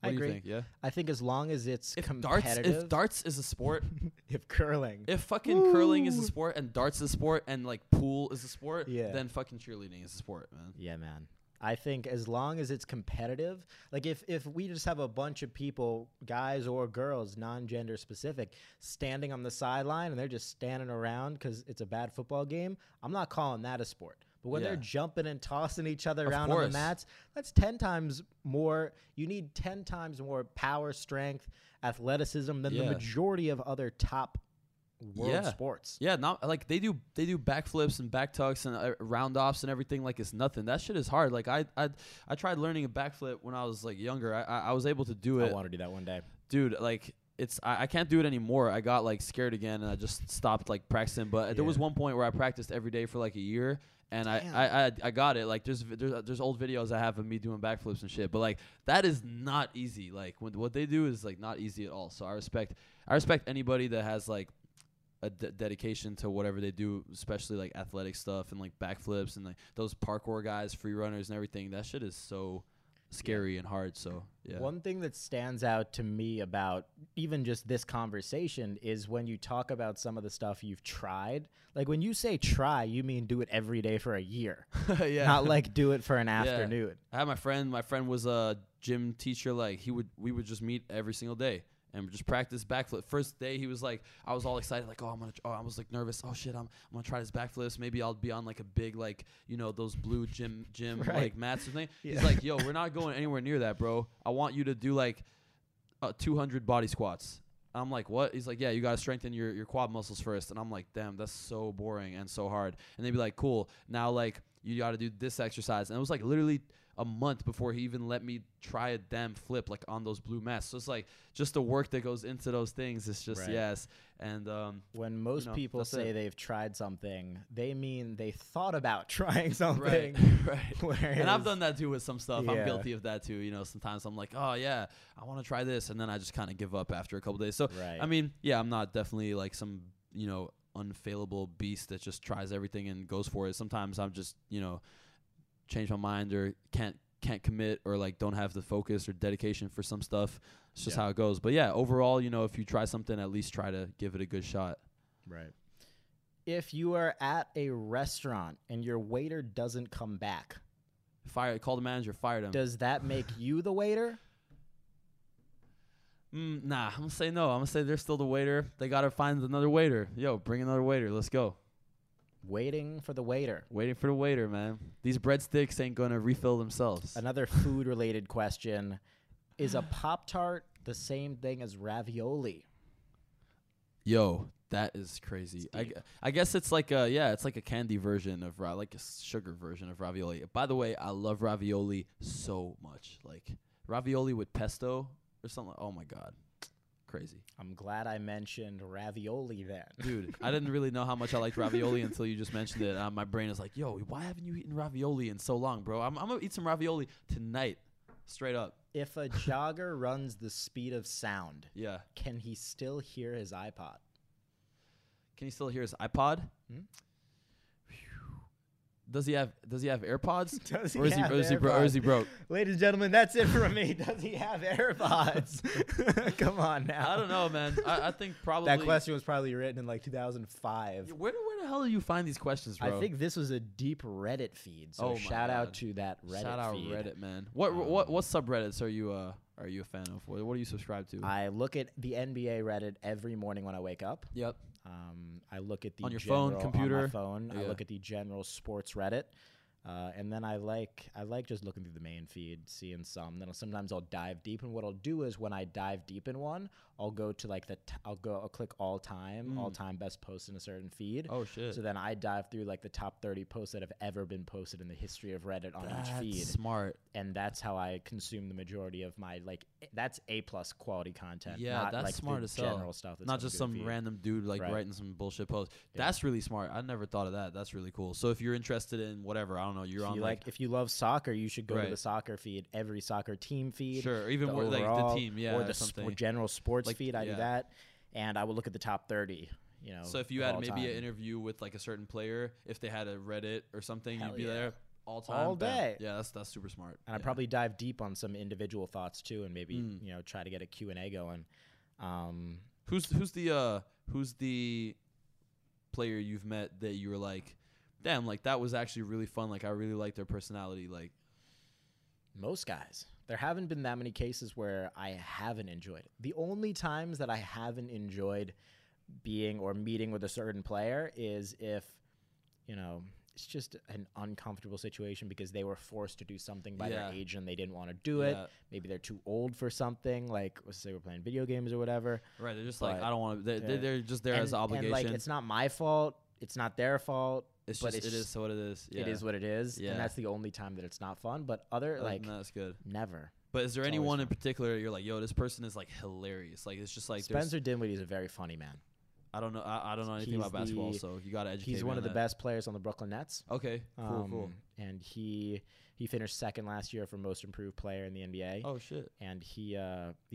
What I do agree. You think? Yeah, I think as long as it's competitive. If darts is a sport, if curling, if fucking Woo. Curling is a sport, and darts is a sport, and like pool is a sport, then fucking cheerleading is a sport, man. Yeah, man. I think as long as it's competitive, like if we just have a bunch of people, guys or girls, non-gender specific, standing on the sideline and they're just standing around because it's a bad football game, I'm not calling that a sport. But when they're jumping and tossing each other around on the mats, that's 10 times more. You need 10 times more power, strength, athleticism than the majority of other top world sports. Yeah, not like they do backflips and back tucks and round offs and everything like it's nothing. That shit is hard. Like I tried learning a backflip when I was like younger. I was able to do it. I want to do that one day, dude. Like. I can't do it anymore. I got like scared again, and I just stopped like practicing. But there was one point where I practiced every day for like a year, and I got it. Like there's old videos I have of me doing backflips and shit. But like that is not easy. Like what they do is like not easy at all. So I respect anybody that has like a dedication to whatever they do, especially like athletic stuff and like backflips and like those parkour guys, free runners and everything. That shit is so scary and hard. So one thing that stands out to me about even just this conversation is when you talk about some of the stuff you've tried. Like when you say try, you mean do it every day for a year. Not like do it for an afternoon. I had my friend was a gym teacher. Like we would just meet every single day and just practice backflip. First day, he was like, I was all excited, like, I was like nervous. Oh shit, I'm gonna try this backflips. Maybe I'll be on like a big, like, you know, those blue gym like mats or something. Yeah. He's like, yo, we're not going anywhere near that, bro. I want you to do like 200 body squats. I'm like, what? He's like, yeah, you gotta strengthen your quad muscles first. And I'm like, damn, that's so boring and so hard. And they'd be like, cool. Now like you gotta do this exercise. And it was like literally a month before he even let me try a damn flip like on those blue mats. So it's like just the work that goes into those things. It's just And when most people say they've tried something, they mean they thought about trying something. Right. And I've done that too with some stuff. I'm guilty of that too. You know, sometimes I'm like, oh yeah, I want to try this, and then I just kind of give up after a couple days. So I mean, yeah, I'm not definitely like some, you know, unfailable beast that just tries everything and goes for it. Sometimes I'm just, you know, change my mind or can't commit or like don't have the focus or dedication for some stuff. It's just how it goes. But yeah, overall, you know, if you try something, at least try to give it a good shot. Right. If you are at a restaurant and your waiter doesn't come back, call the manager, fire them. Does that make you the waiter? Nah, I'm going to say no. I'm going to say they're still the waiter. They got to find another waiter. Yo, bring another waiter. Let's go. Waiting for the waiter. Waiting for the waiter, man. These breadsticks ain't going to refill themselves. Another food-related question. Is a Pop-Tart the same thing as ravioli? Yo, that is crazy. I guess it's like a, yeah, it's like a candy version of, like a sugar version of ravioli. By the way, I love ravioli so much. Like ravioli with pesto or something. Oh, my God. Crazy. I'm glad I mentioned ravioli then. Dude, I didn't really know how much I liked ravioli until you just mentioned it. My brain is like, yo, why haven't you eaten ravioli in so long, bro? I'm going to eat some ravioli tonight. Straight up. If a jogger runs the speed of sound, yeah, can he still hear his iPod? Can he still hear his iPod? Hmm? Does he have AirPods? Is he broke? Ladies and gentlemen, that's it for me. Does he have AirPods? Come on now. I don't know, man. I think probably that question was probably written in like 2005. Where the hell do you find these questions, bro? I think this was a deep Reddit feed. So shout out to that Reddit. Shout out feed. Reddit, man. What subreddits are you a fan of? What do you subscribe to? I look at the NBA Reddit every morning when I wake up. Yep. I look at the on my phone. Yeah. I look at the general sports Reddit, and then I like just looking through the main feed, seeing some. Then sometimes I'll dive deep, and what I'll do is when I dive deep in one, I'll go to like I'll click all time best posts in a certain feed. Oh shit! So then I dive through like the top 30 posts that have ever been posted in the history of Reddit on each feed. That's smart. And that's how I consume the majority of my like. That's A+ quality content. Yeah, not that's like smart as hell. General stuff. That's not just some feed. Random dude like writing some bullshit post. Yeah. That's really smart. I never thought of that. That's really cool. So if you're interested in whatever, I don't know, you're on like if you love soccer, you should go to the soccer feed, every soccer team feed. Sure, or even more overall, like the team, yeah, or the general sports like, feed. I do that, and I would look at the top 30. You know, so if you had maybe an interview with like a certain player, if they had a Reddit or something, you'd be there. All day. Yeah, that's super smart. And I probably dive deep on some individual thoughts too, and maybe try to get a Q&A going. Who's the player you've met that you were like, damn, like that was actually really fun. Like I really like their personality. Like most guys, there haven't been that many cases where I haven't enjoyed it. The only times that I haven't enjoyed being or meeting with a certain player is if it's just an uncomfortable situation because they were forced to do something by their age and they didn't want to do it. Maybe they're too old for something, like let's say we're playing video games or whatever. Right, they're just I don't want to. They're just there as an obligation. And like it's not my fault. It's not their fault. It is what it is. Yeah. It is what it is. Yeah. And that's the only time that it's not fun. But that's good. Never. But is there anyone in particular you're like, yo, this person is like hilarious. Like it's just like Spencer Dinwiddie is a very funny man. I don't know. I don't know anything about basketball, so you gotta educate me. He's one of the best players on the Brooklyn Nets. Okay, cool. And he finished second last year for most improved player in the NBA. Oh shit! And he's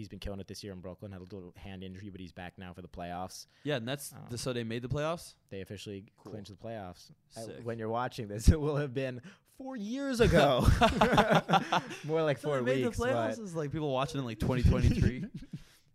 been killing it this year in Brooklyn. Had a little hand injury, but he's back now for the playoffs. Yeah, and that's so they made the playoffs. They officially clinched the playoffs. When you're watching this, it will have been 4 years ago. More like 4 weeks. They made the playoffs. Is like people watching in like 2023.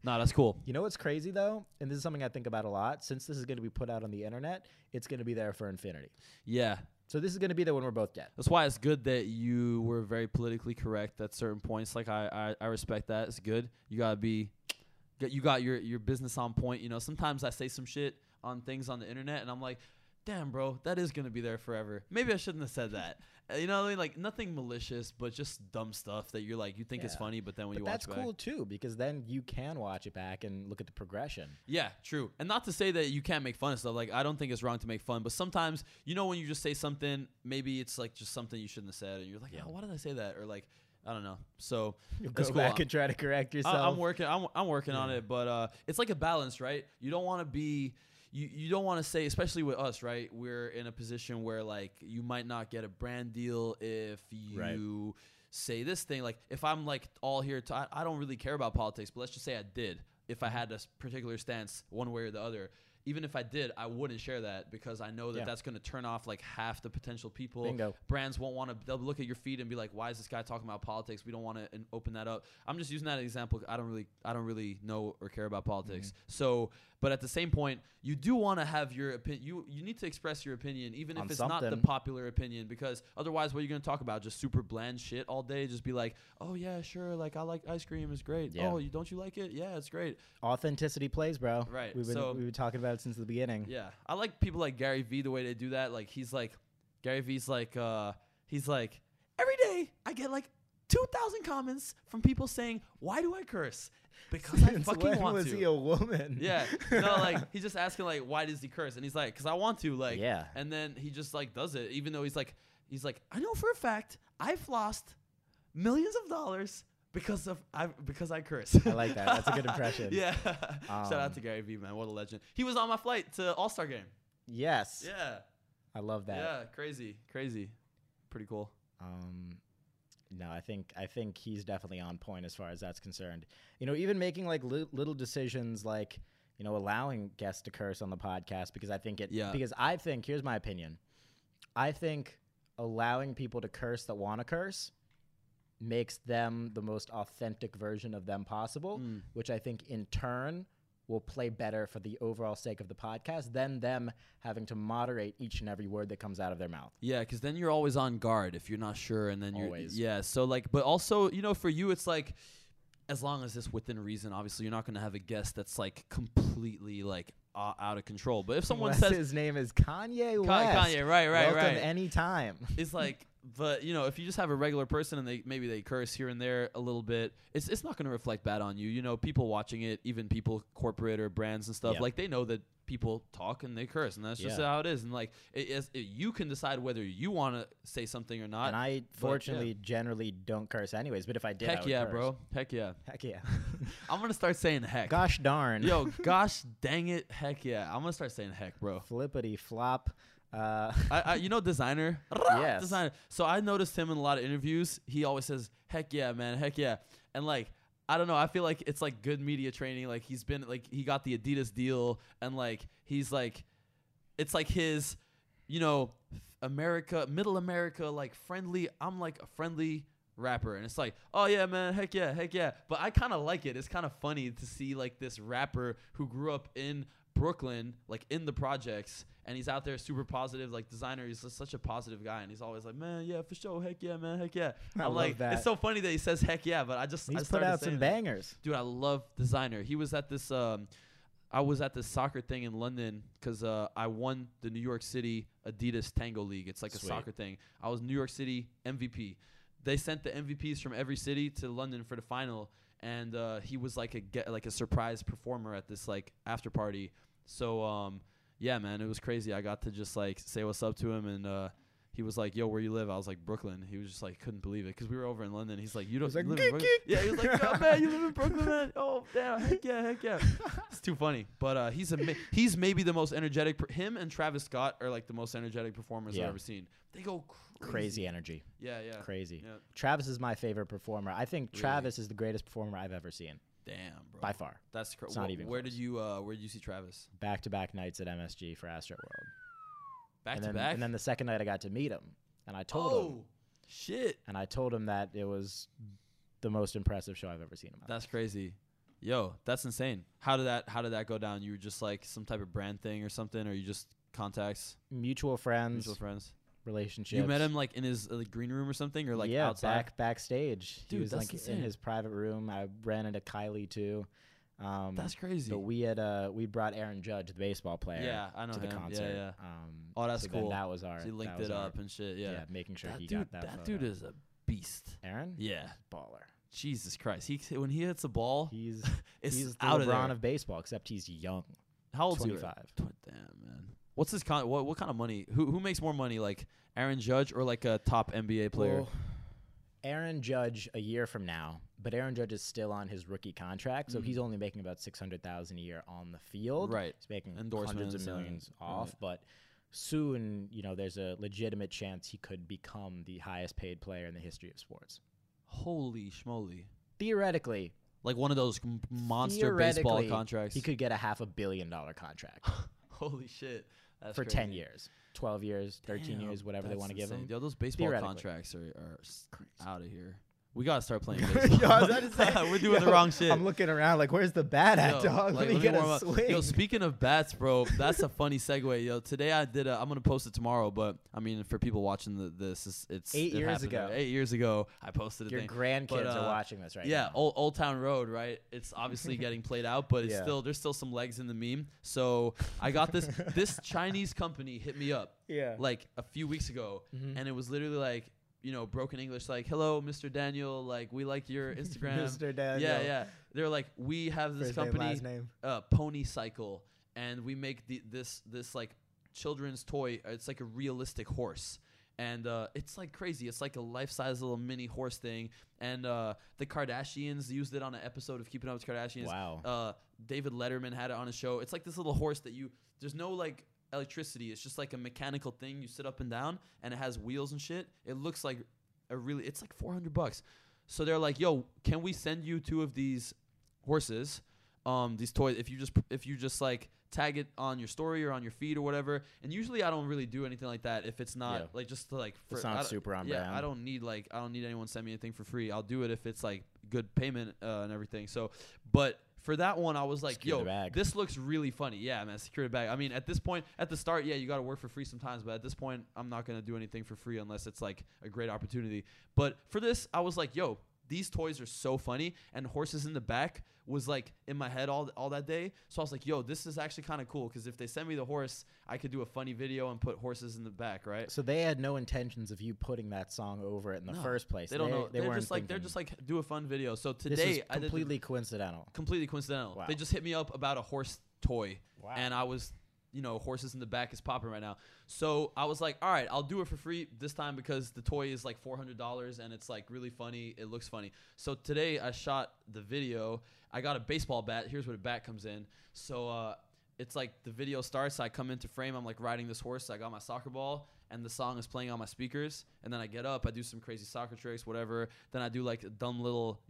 No, that's cool. You know what's crazy, though? And this is something I think about a lot. Since this is going to be put out on the internet, it's going to be there for infinity. Yeah. So this is going to be there when we're both dead. That's why it's good that you were very politically correct at certain points. Like, I respect that. It's good. You got to be – you got your business on point. You know, sometimes I say some shit on things on the internet, and I'm like, damn, bro, that is going to be there forever. Maybe I shouldn't have said that. You know what I mean? Like, nothing malicious, but just dumb stuff that you're like, you think is funny, but then when you watch it back. That's cool, too, because then you can watch it back and look at the progression. Yeah, true. And not to say that you can't make fun of stuff. Like, I don't think it's wrong to make fun, but sometimes, you know, when you just say something, maybe it's like just something you shouldn't have said, and you're like, oh, why did I say that? Or like, I don't know. So go back and try to correct yourself. I'm working on it, but it's like a balance, right? You don't want to be... You don't want to say, especially with us, right? We're in a position where, like, you might not get a brand deal if you say this thing. Like, if I'm, like, all here, I don't really care about politics, but let's just say I did. If I had a particular stance one way or the other, even if I did, I wouldn't share that because I know that that's going to turn off like half the potential people. Bingo. Brands won't want to, they'll look at your feed and be like, why is this guy talking about politics? We don't want to open that up. I'm just using that as an example. I don't really know or care about politics. Mm-hmm. So, but at the same point, you do want to have your opinion. You need to express your opinion, even if it's not the popular opinion, because otherwise what are you going to talk about? Just super bland shit all day. Just be like, oh yeah, sure. Like I like ice cream. It's great. Yeah. Oh, don't you like it? Yeah, it's great. Authenticity plays, bro. Right. We've been talking about it since the beginning. Yeah. I like people like Gary Vee, the way they do that. Like Gary Vee's like, every day I get like 2,000 comments from people saying, why do I curse? Because since I fucking want to. When was he a woman? Yeah. No, like, he's just asking, like, why does he curse? And he's like, because I want to, like. Yeah. And then he just, like, does it, even though he's like, I know for a fact I've lost millions of dollars because I curse. I like that. That's a good impression. Yeah. Shout out to Gary Vee, man. What a legend. He was on my flight to All-Star Game. Yes. Yeah. I love that. Yeah. Crazy. Crazy. Pretty cool. No, I think he's definitely on point as far as that's concerned. You know, even making like little decisions, like, you know, allowing guests to curse on the podcast, because I think here's my opinion. I think allowing people to curse that want to curse makes them the most authentic version of them possible, which I think in turn will play better for the overall sake of the podcast than them having to moderate each and every word that comes out of their mouth. Yeah, because then you're always on guard if you're not sure, and then yeah. So like, but also, you know, for you, it's like, as long as it's within reason, obviously, you're not going to have a guest that's like completely like out of control. But if someone says his name is Kanye West, right, anytime, it's like. But, you know, if you just have a regular person and maybe they curse here and there a little bit, it's not going to reflect bad on you. You know, people watching it, even people, corporate or brands and stuff, like, they know that people talk and they curse, and that's just how it is. And, like, you can decide whether you want to say something or not. And I, fortunately, generally don't curse anyways, but if I did, I would curse. Bro. Heck yeah. Heck yeah. I'm going to start saying heck. Gosh darn. Yo, gosh dang it. Heck yeah. I'm going to start saying heck, bro. Flippity flop. You know, Designer? Yes. Designer. So I noticed him in a lot of interviews. He always says, heck yeah, man, heck yeah. And, like, I don't know. I feel like it's, like, good media training. Like, he's been, like, he got the Adidas deal. And, like, he's, like, it's, like, his, you know, America, middle America, like, friendly. I'm, like, a friendly rapper. And it's like, oh, yeah, man, heck yeah, heck yeah. But I kind of like it. It's kind of funny to see, like, this rapper who grew up in Brooklyn, like, in the projects, and he's out there super positive, like Designer. He's just such a positive guy, and he's always like, "Man, yeah, for sure, heck yeah, man, heck yeah." I'm like, that. It's so funny that he says "heck yeah," but I put out some bangers, dude. I love Designer. He was at this, I was at this soccer thing in London because I won the New York City Adidas Tango League. It's like a soccer thing. I was New York City MVP. They sent the MVPs from every city to London for the final, and he was like a surprise performer at this like after party. So. Yeah, man, it was crazy. I got to just, like, say what's up to him, and he was like, yo, where you live? I was like, Brooklyn. He was just like, couldn't believe it, because we were over in London. He's like, you don't live in Brooklyn? Yeah, he was like, oh, man, you live in Brooklyn, man? Oh, damn, heck yeah, heck yeah. It's too funny. But he's maybe the most energetic. Him and Travis Scott are, like, the most energetic performers I've ever seen. They go crazy energy. Yeah, yeah. Crazy. Yeah. Travis is my favorite performer. I think Travis is the greatest performer I've ever seen. Damn, bro. By far. That's crazy. Where did you see Travis? Back-to-back nights at MSG for Astro World. Back-to-back? And then the second night I got to meet him. And I told him. Oh, shit. And I told him that it was the most impressive show I've ever seen in my life. That's crazy. Yo, that's insane. How did that go down? You were just like some type of brand thing or something, or you just contacts? Mutual friends. Relationship. You met him like in his green room or something, or like outside? backstage. Dude, he was like insane. In his private room. I ran into Kylie too. That's crazy. But we had we brought Aaron Judge, the baseball player, to the concert. Yeah, yeah. Oh, that's cool. That was our. So he linked it up and shit. Yeah, yeah, making sure he got that. That dude is a beast. Aaron? Yeah, baller. Jesus Christ, when he hits a ball, he's the LeBron of baseball, except he's young. How old is he? 25. Damn, man. What's his what kind of money? Who makes more money, like Aaron Judge or like a top NBA player? Well, Aaron Judge a year from now, but Aaron Judge is still on his rookie contract, so he's only making about $600,000 a year on the field. Right, he's making hundreds of millions off, but soon, you know, there's a legitimate chance he could become the highest paid player in the history of sports. Holy schmoly! Theoretically, Like one of those monster baseball contracts. He could get a $500 million contract. Holy shit. That's for crazy. 10 years, 12 years, 13 years, whatever they want to give him. Yo, those baseball contracts are out of here. We got to start playing baseball. Yo, I was about to say, we're doing the wrong shit. I'm looking around like, where's the bat at, dog? Let me get a swing. Yo, speaking of bats, bro, that's a funny segue. Yo, today I did I'm going to post it tomorrow, but I mean, for people watching this, it's 8 years ago. 8 years ago, I posted it. Your grandkids are watching this right now. Yeah, Old Town Road, right? It's obviously getting played out, but it's still there's still some legs in the meme. So I got this. This Chinese company hit me up like a few weeks ago, and it was literally like, you know, broken English, like, hello, Mr. Daniel, like, we like your Instagram. Mr. Daniel. Yeah, yeah. They're like, we have this company, Pony Cycle, and we make this like children's toy. It's like a realistic horse. And it's like crazy. It's like a life-size little mini horse thing. And the Kardashians used it on an episode of Keeping Up with the Kardashians. Wow. David Letterman had it on a show. It's like this little horse that there's no like electricity. It's just like a mechanical thing. You sit up and down and it has wheels and shit. It looks like it's like $400. So they're like, yo, can we send you two of these horses, these toys, if you just like tag it on your story or on your feed or whatever. And usually I don't really do anything like that if it's not like just to, like, it's not super on brand. I don't need anyone to send me anything for free. I'll do it if it's like good payment and everything. So, but for that one, I was like, yo, this looks really funny. Yeah, man, secure the bag. I mean, at this point, at the start, yeah, you got to work for free sometimes. But at this point, I'm not going to do anything for free unless it's like a great opportunity. But for this, I was like, yo, these toys are so funny. And horses in the back was like in my head all that day. So I was like, yo, this is actually kind of cool. Because if they send me the horse, I could do a funny video and put horses in the back, right? So they had no intentions of you putting that song over it in the first place. They don't know. They're just like, do a fun video. So today coincidental. Completely coincidental. Wow. They just hit me up about a horse toy. Wow. And I was, horses in the back is popping right now. So I was like, all right, I'll do it for free this time because the toy is like $400 and it's like really funny. It looks funny. So today I shot the video. I got a baseball bat. Here's where the bat comes in. So it's like the video starts. I come into frame. I'm like riding this horse. I got my soccer ball and the song is playing on my speakers. And then I get up. I do some crazy soccer tricks, whatever. Then I do like a dumb little,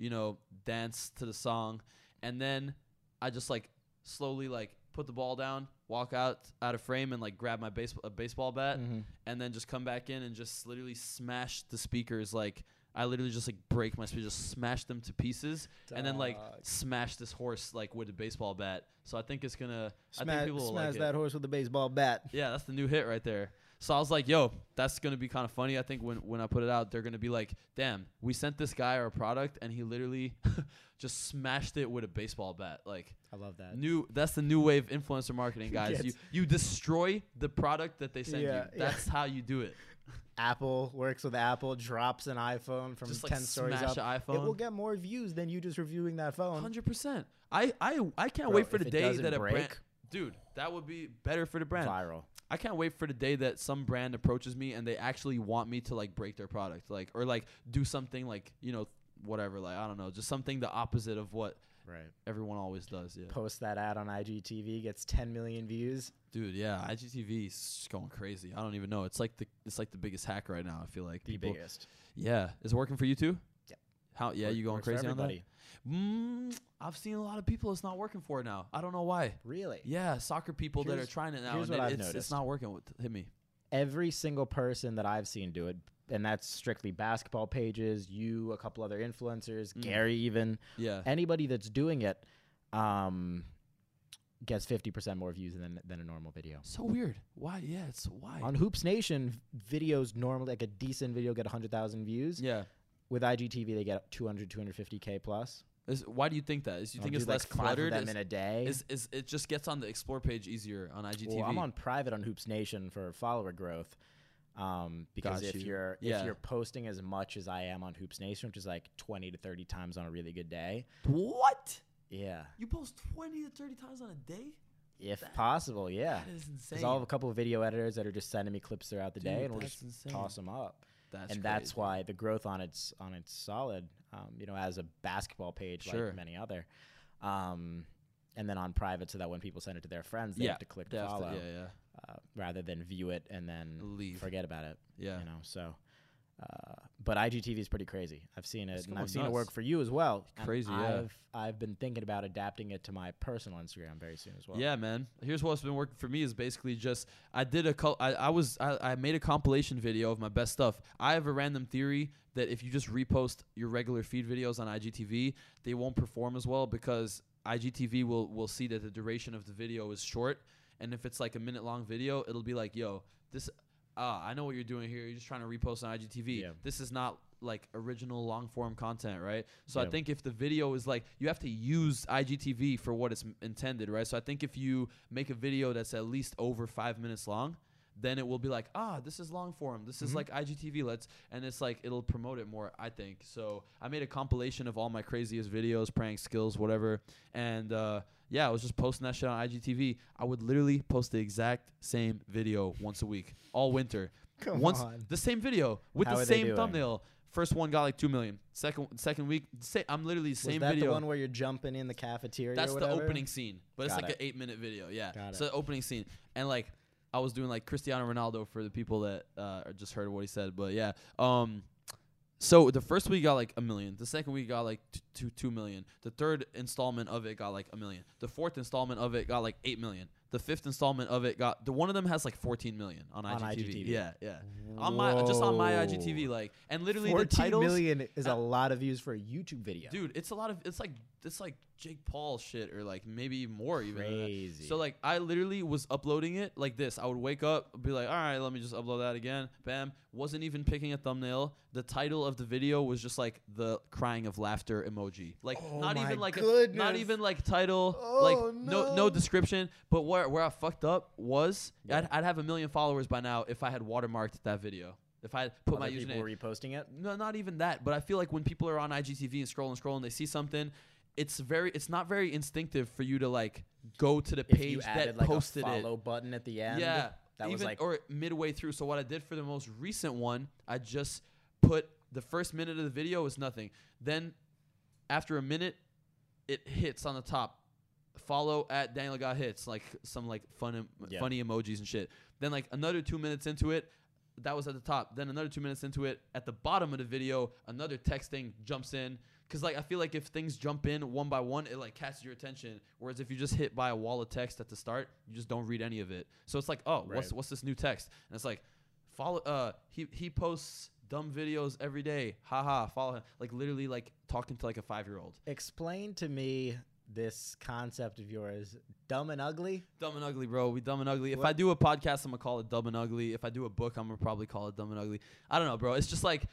dance to the song. And then I just like slowly like put the ball down, walk out of frame and like grab my baseball bat and then just come back in and just literally smash the speakers. Like I literally just like break my speakers, just smash them to pieces, and then like smash this horse like with a baseball bat. So I think it's gonna smash that horse with a baseball bat. Yeah, that's the new hit right there. So I was like, yo, that's gonna be kind of funny. I think when I put it out, they're gonna be like, damn, we sent this guy our product and he literally just smashed it with a baseball bat. Like I love that. That's the new wave influencer marketing, guys. Yes. You destroy the product that they send you. That's how you do it. Apple works with Apple, drops an iPhone from just 10 like stories up. It will get more views than you just reviewing that phone. 100%. I can't wait for the day that a brand, dude, that would be better for the brand. Viral. I can't wait for the day that some brand approaches me and they actually want me to like break their product, like or like do something like whatever, like I don't know, just something the opposite of what everyone always does. Yeah. Post that ad on IGTV, gets 10 million views. Dude, yeah, IGTV is just going crazy. I don't even know. It's like the biggest hack right now. I feel like biggest. Yeah, is it working for you too? Yeah. How? Yeah, you going crazy on that? I've seen a lot of people it's not working for it now. I don't know why. Really? Yeah, soccer people that are trying it now. Here's what I've noticed. It's not working. Hit me. Every single person that I've seen do it, and that's strictly basketball pages, you, a couple other influencers, Gary even. Yeah. Anybody that's doing it gets 50% more views than a normal video. So weird. Why? Yeah, it's why. On Hoops Nation, videos normally, like a decent video, get 100,000 views. Yeah. With IGTV, they get 250K plus. Why do you think that? Do you think it's less cluttered? Them in a day. Is it just gets on the explore page easier on IGTV? Well, I'm on private on Hoops Nation for follower growth, because if you're posting as much as I am on Hoops Nation, which is like 20 to 30 times on a really good day. What? Yeah. You post 20 to 30 times on a day? If possible, yeah. That is insane. Because I'll have a couple of video editors that are just sending me clips throughout the day, and we'll just toss them up. That's why the growth on it's solid, as a basketball page like many other, and then on private so that when people send it to their friends, they have to click follow rather than view it and then leave. Forget about it. Yeah, so But IGTV is pretty crazy. I've seen it, and I've seen it work for you as well. Crazy, yeah. I've been thinking about adapting it to my personal Instagram very soon as well. Yeah, man. Here's what's been working for me is basically just I made a compilation video of my best stuff. I have a random theory that if you just repost your regular feed videos on IGTV, they won't perform as well because IGTV will see that the duration of the video is short, and if it's like a minute-long video, it'll be like, yo, this. I know what you're doing here. You're just trying to repost on IGTV. Yeah. This is not like original long form content, right? So yeah. I think if the video is like, you have to use IGTV for what it's intended, right? So I think if you make a video that's at least over 5 minutes long, then it will be like, this is long form. This is like IGTV. And it's like, it'll promote it more, I think. So I made a compilation of all my craziest videos, prank skills, whatever. And yeah, I was just posting that shit on IGTV. I would literally post the exact same video once a week, all winter. Come on. The same video with the same thumbnail. First one got like 2 million. Second week, I'm literally the same video. Is that the one where you're jumping in the cafeteria? That's the opening scene, but it's like an 8-minute video. Yeah, it's the opening scene, and like, I was doing like Cristiano Ronaldo for the people that just heard what he said, but yeah. So the first week got like 1 million. The second week got like 2 million. The third installment of it got like 1 million. The fourth installment of it got like 8 million. The fifth installment of it got one of them has like 14 million on IGTV. Yeah, yeah. Whoa. On my IGTV, like, and literally 14 the titles, million is a lot of views for a YouTube video. Dude, it's a lot of it's like Jake Paul shit or like maybe more even. Crazy. So like I literally was uploading it like this. I would wake up, be like, all right, let me just upload that again. Bam. Wasn't even picking a thumbnail. The title of the video was just like the crying of laughter emoji. Like not even like title, like no description. But where I fucked up was I'd have 1 million followers by now if I had watermarked that video. If I put my username. People reposting it? No, not even that. But I feel like when people are on IGTV and scrolling, they see something. It's not very instinctive for you to like go to the page that posted it. If you added like a follow button at the end, yeah, that was like, or midway through. So what I did for the most recent one, I just put the first minute of the video is nothing. Then after a minute, it hits on the top. Follow at Daniel Got Hits, like some like funny emojis and shit. Then like another 2 minutes into it. That was at the top. Then another 2 minutes into it, at the bottom of the video, another text thing jumps in. Because like I feel like if things jump in one by one, it like catches your attention. Whereas if you just hit by a wall of text at the start, you just don't read any of it. So it's like, oh, right. what's this new text? And it's like, follow. He posts dumb videos every day. Haha, follow him. Like literally like talking to like a 5-year-old. Explain to me this concept of yours, dumb and ugly. Dumb and ugly, bro. We dumb and ugly. What? If I do a podcast, I'm gonna call it dumb and ugly. If I do a book, I'm gonna probably call it dumb and ugly. I don't know, bro. It's just like,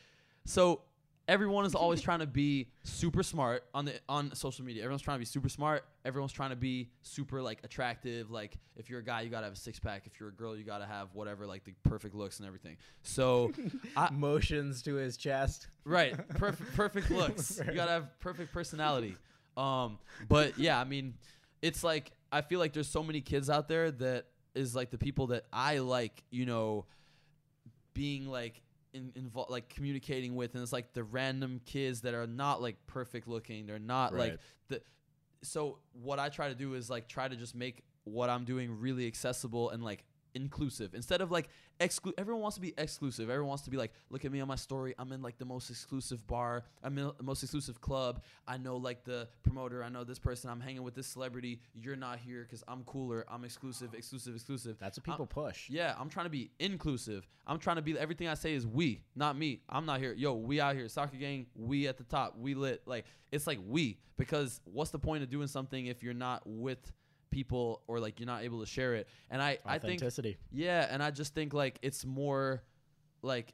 so everyone is always trying to be super smart on social media. Everyone's trying to be super smart. Everyone's trying to be super like attractive. Like if you're a guy, you gotta have a six-pack. If you're a girl, you gotta have whatever, like the perfect looks and everything. So motions to his chest. Right. Perfect looks. You gotta have perfect personality. But yeah, I mean, it's like, I feel like there's so many kids out there that is like the people that I like, you know, being like involved, like communicating with, and it's like the random kids that are not like perfect looking. They're not like so what I try to do is like, try to just make what I'm doing really accessible and like inclusive instead of like everyone wants to be exclusive. Everyone wants to be like, look at me on my story, I'm in like the most exclusive bar, I'm in the most exclusive club, I know like the promoter, I know this person, I'm hanging with this celebrity, you're not here because I'm cooler, I'm exclusive. That's what people push. Yeah, I'm trying to be inclusive. I'm trying to be everything I say is we, not me. I'm not here, yo, we out here, soccer gang, we at the top, we lit. Like it's like we, because what's the point of doing something if you're not with people or like you're not able to share it? And I think yeah, and I just think like it's more like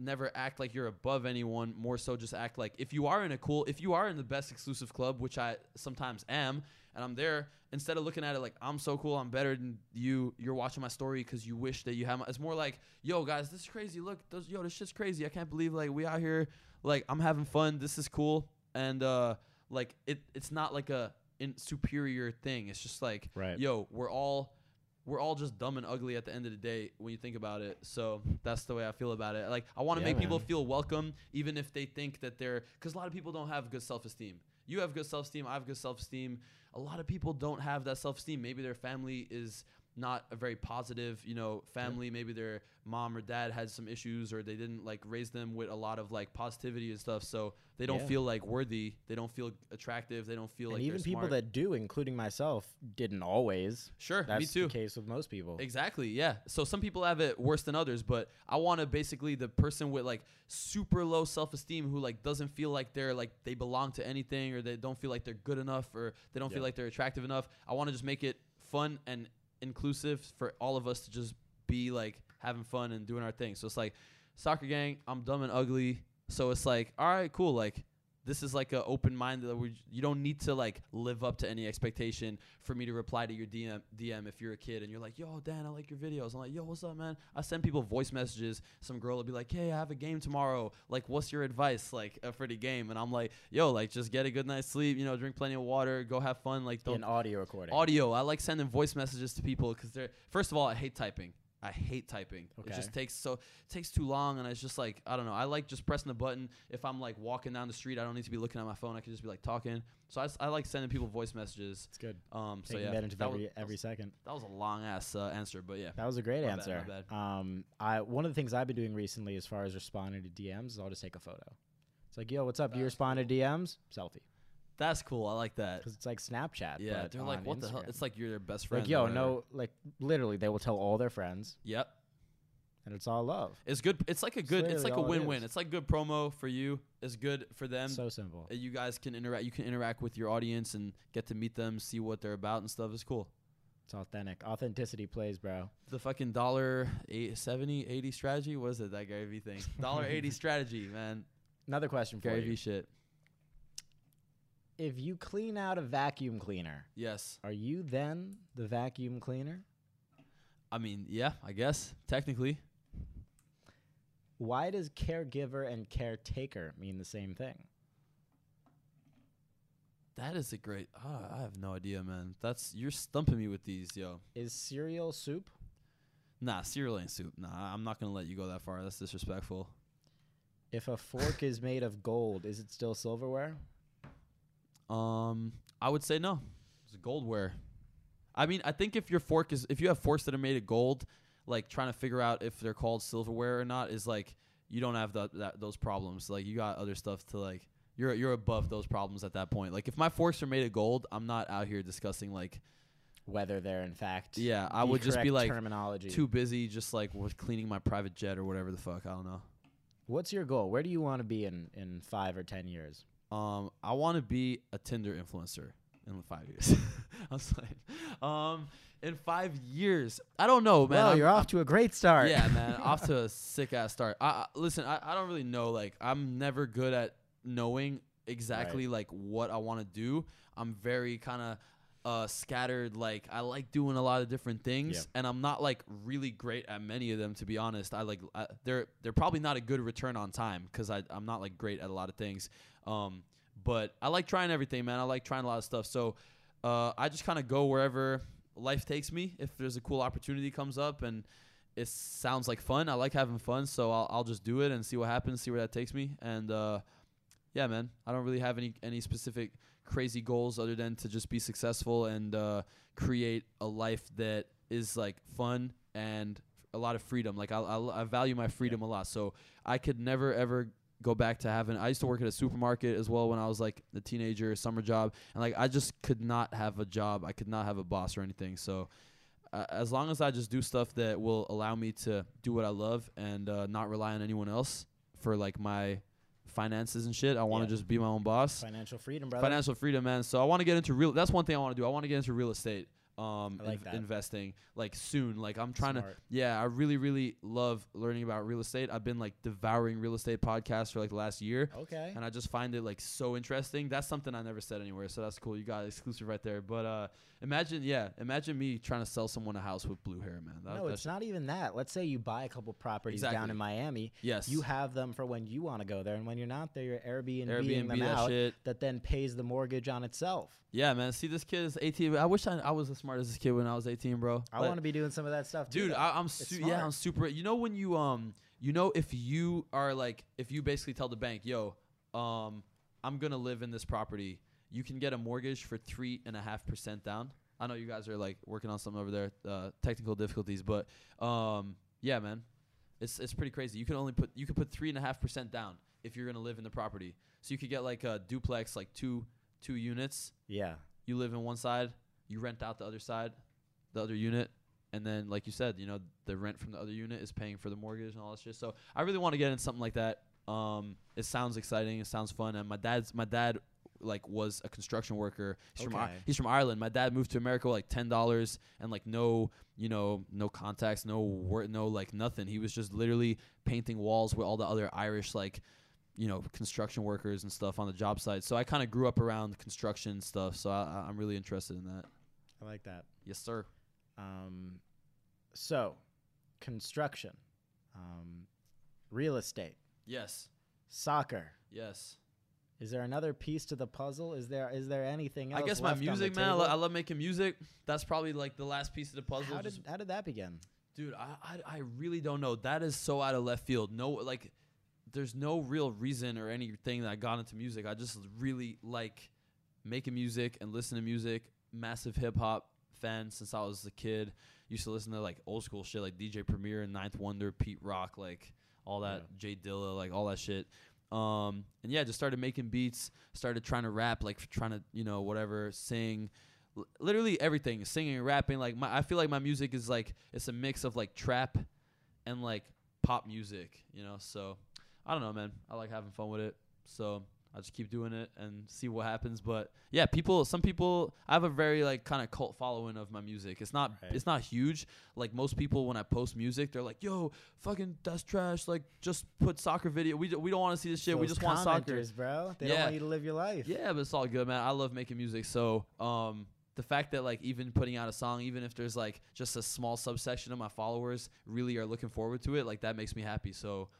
never act like you're above anyone, more so just act like if you are in the best exclusive club, which I sometimes am, and I'm there, instead of looking at it like I'm so cool, I'm better than you, you're watching my story because you wish that you had it's more like, yo guys, this is crazy, look, this shit's crazy, I can't believe like we out here, like I'm having fun, this is cool. And like it's not like a superior thing. It's just like, yo, we're all just dumb and ugly at the end of the day when you think about it. So that's the way I feel about it. Like I want to make people feel welcome, even if they think that because a lot of people don't have good self-esteem. You have good self-esteem, I have good self-esteem. A lot of people don't have that self-esteem. Maybe their family is not a very positive, you know, family. Maybe their mom or dad had some issues, or they didn't like raise them with a lot of like positivity and stuff. So they don't feel like worthy. They don't feel attractive. They don't feel like even people that do, including myself, didn't always. Sure, that's me too. The case with most people. Exactly. Yeah. So some people have it worse than others, but I want to basically the person with like super low self-esteem who like doesn't feel like they're like they belong to anything, or they don't feel like they're good enough, or they don't feel like they're attractive enough. I want to just make it fun and inclusive for all of us to just be like having fun and doing our thing. So it's like, soccer gang, I'm dumb and ugly. So it's like, all right, cool. Like, this is like an open mind that you don't need to like live up to any expectation for me to reply to your DM if you're a kid and you're like, yo, Dan, I like your videos. I'm like, yo, what's up, man? I send people voice messages. Some girl will be like, hey, I have a game tomorrow. Like, what's your advice like for the game? And I'm like, yo, like just get a good night's sleep. You know, drink plenty of water. Go have fun. Like don't. An audio recording. Audio. I like sending voice messages to people because they're, first of all, I hate typing. I hate typing. Okay. It just takes too long, and it's just like, I don't know. I like just pressing the button. If I'm like walking down the street, I don't need to be looking at my phone. I can just be like talking. So I like sending people voice messages. It's good. So yeah, that every second. That was a long ass answer, but yeah, that was a great answer. My bad. One of the things I've been doing recently, as far as responding to DMs, is I'll just take a photo. It's like, yo, what's up? You respond to DMs? Selfie. That's cool. I like that. Because it's like Snapchat. Yeah, but they're like, what Instagram. The hell? It's like you're their best friend. Like, yo, no, like literally, they will tell all their friends. Yep. And it's all love. It's good. It's like a good. It's like a win-win. It's like good promo for you. It's good for them. So simple. You guys can interact. You can interact with your audience and get to meet them, see what they're about and stuff. It's cool. It's authentic. Authenticity plays, bro. The fucking $1.70, $80 strategy. What is it? That Gary Vee thing. $1.80 strategy, man. Another question for you. Gary Vee shit. If you clean out a vacuum cleaner, yes, are you then the vacuum cleaner? I mean, yeah, I guess, technically. Why does caregiver and caretaker mean the same thing? That is a great... I have no idea, man. You're stumping me with these, yo. Is cereal soup? Nah, cereal ain't soup. Nah, I'm not going to let you go that far. That's disrespectful. If a fork is made of gold, is it still silverware? I would say no. It's goldware. I mean, I think if you have forks that are made of gold, like trying to figure out if they're called silverware or not is like you don't have those problems. Like you got other stuff to like. You're above those problems at that point. Like if my forks are made of gold, I'm not out here discussing like whether they're in fact. Yeah, I would just be like terminology. Too busy just like with cleaning my private jet or whatever the fuck. I don't know. What's your goal? Where do you want to be in 5 or 10 years? I want to be a Tinder influencer in 5 years. I'm sorry. In 5 years, I don't know, man. Well, you're off to a great start. Yeah, man, off to a sick ass start. Listen, I don't really know. Like, I'm never good at knowing exactly like what I want to do. I'm very kind of scattered. Like, I like doing a lot of different things, and I'm not like really great at many of them. To be honest, they're probably not a good return on time because I'm not like great at a lot of things. But I like trying everything, man. I like trying a lot of stuff. So I just kind of go wherever life takes me. If there's a cool opportunity comes up and it sounds like fun, I like having fun. So I'll just do it and see what happens, see where that takes me. And yeah, man, I don't really have any specific crazy goals other than to just be successful and create a life that is like fun and a lot of freedom. Like I value my freedom a lot. So I could never, ever go back to having... I used to work at a supermarket as well when I was like a teenager, summer job, and like I just could not have a job. I could not have a boss or anything. So as long as I just do stuff that will allow me to do what I love and not rely on anyone else for like my finances and shit, I want to just be my own boss. Financial freedom, brother. Financial freedom, man. So I want to get into real... That's one thing I want to do. I want to get into real estate. Investing like soon. Like I'm trying to, I really, really love learning about real estate. I've been like devouring real estate podcasts for like the last year. Okay. And I just find it like so interesting. That's something I never said anywhere. So that's cool. You got exclusive right there. But, imagine me trying to sell someone a house with blue hair, man. No, it's not even that. Let's say you buy a couple properties down in Miami. Yes. You have them for when you want to go there. And when you're not there, you're Airbnb-ing them out. That then pays the mortgage on itself. Yeah, man. See, this kid is 18. I wish I was a smart as this kid when I was 18, bro. I want to be doing some of that stuff, dude. I'm super. You know when you if you basically tell the bank, yo, I'm gonna live in this property, you can get a mortgage for 3.5% down. I know you guys are like working on something over there, technical difficulties, but yeah, man, it's pretty crazy. You can only put 3.5% down if you're gonna live in the property, so you could get like a duplex, like two units. Yeah, you live in one side, you rent out the other side, the other unit. And then, like you said, you know, the rent from the other unit is paying for the mortgage and all that shit. So I really want to get into something like that. It sounds exciting. It sounds fun. And my dad like was a construction worker. He's okay. He's from Ireland. My dad moved to America with like $10 and like no contacts, no work, no like nothing. He was just literally painting walls with all the other Irish like, you know, construction workers and stuff on the job site. So I kind of grew up around construction stuff. So I'm really interested in that. I like that. Yes, sir. So construction, real estate. Yes. Soccer. Yes. Is there another piece to the puzzle? Is there anything else? I guess my music, man. I love making music. That's probably like the last piece of the puzzle. How did that begin? Dude, I really don't know. That is so out of left field. No, like there's no real reason or anything that I got into music. I just really like making music and listening to music. Massive hip hop fan since I was a kid. Used to listen to like old school shit like DJ Premier and Ninth Wonder, Pete Rock, like all that, yeah. Jay Dilla, like all that shit. And yeah, just started making beats, started trying to rap, like trying to, you know, whatever, sing, literally everything, singing, rapping. Like I feel like my music is like, it's a mix of like trap and like pop music, you know? So I don't know, man, I like having fun with it. So I'll just keep doing it and see what happens. But yeah, some people, I have a very like kind of cult following of my music. It's not huge. Like most people, when I post music, they're like, yo, fucking that's trash. Like just put soccer video. We don't want to see this shit. Those we just want soccer. Bro. They don't want you to live your life. Yeah, but it's all good, man. I love making music. So, the fact that like even putting out a song, even if there's like just a small subsection of my followers really are looking forward to it, like that makes me happy. So,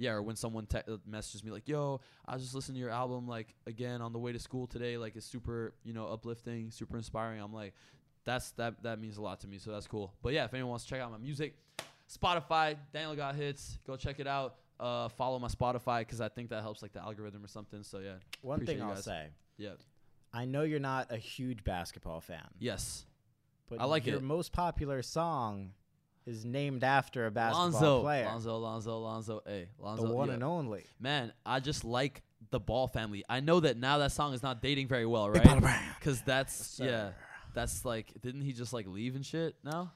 yeah, or when someone messages me like, yo, I was just listening to your album, like, again, on the way to school today, like, it's super, you know, uplifting, super inspiring. I'm like, that means a lot to me, so that's cool. But, yeah, if anyone wants to check out my music, Spotify, Daniel Got Hits, go check it out. Follow my Spotify because I think that helps, like, the algorithm or something. So, yeah. One thing I'll say. Yeah. I know you're not a huge basketball fan. Yes. But I like it. Your most popular song is named after a basketball player. Lonzo. The one and only. Man, I just like the Ball family. I know that now that song is not dating very well, right? Because that's like, didn't he just like leave and shit now?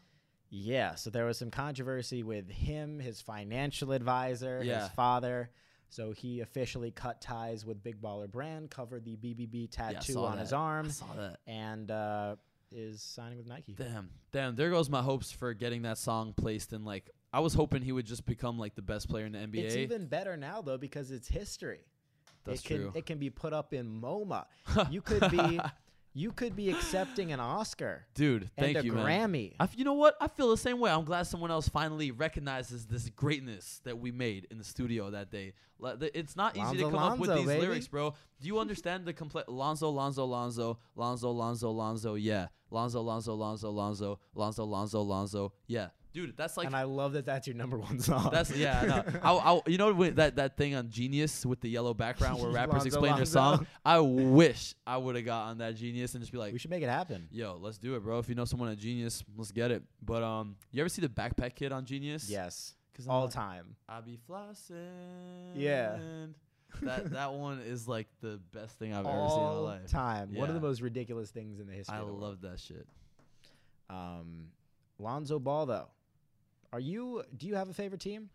Yeah, so there was some controversy with him, his financial advisor, his father. So he officially cut ties with Big Baller Brand, covered the BBB tattoo on his arm. I saw that. And, is signing with Nike. Damn, there goes my hopes for getting that song placed in like, I was hoping he would just become like the best player in the NBA. It's even better now though because it's history. That's true. It can be put up in MoMA. You could be accepting an Oscar. Dude, thank you, man. And a Grammy. You know what? I feel the same way. I'm glad someone else finally recognizes this greatness that we made in the studio that day. It's not easy to come up with these lyrics, bro. Do you understand the complete Lonzo, yeah. Lonzo, yeah. Dude, that's like... And I love that that's your number one song. Yeah, no. You know that thing on Genius with the yellow background where rappers explain their song? I wish I would have got on that Genius and just be like... We should make it happen. Yo, let's do it, bro. If you know someone at Genius, let's get it. But you ever see the Backpack Kid on Genius? Yes. All like, time. I be flossing. Yeah. That one is like the best thing I've ever seen in my life. Yeah. One of the most ridiculous things in the history of the world. I love that shit. Lonzo Ball, though. Do you have a favorite team?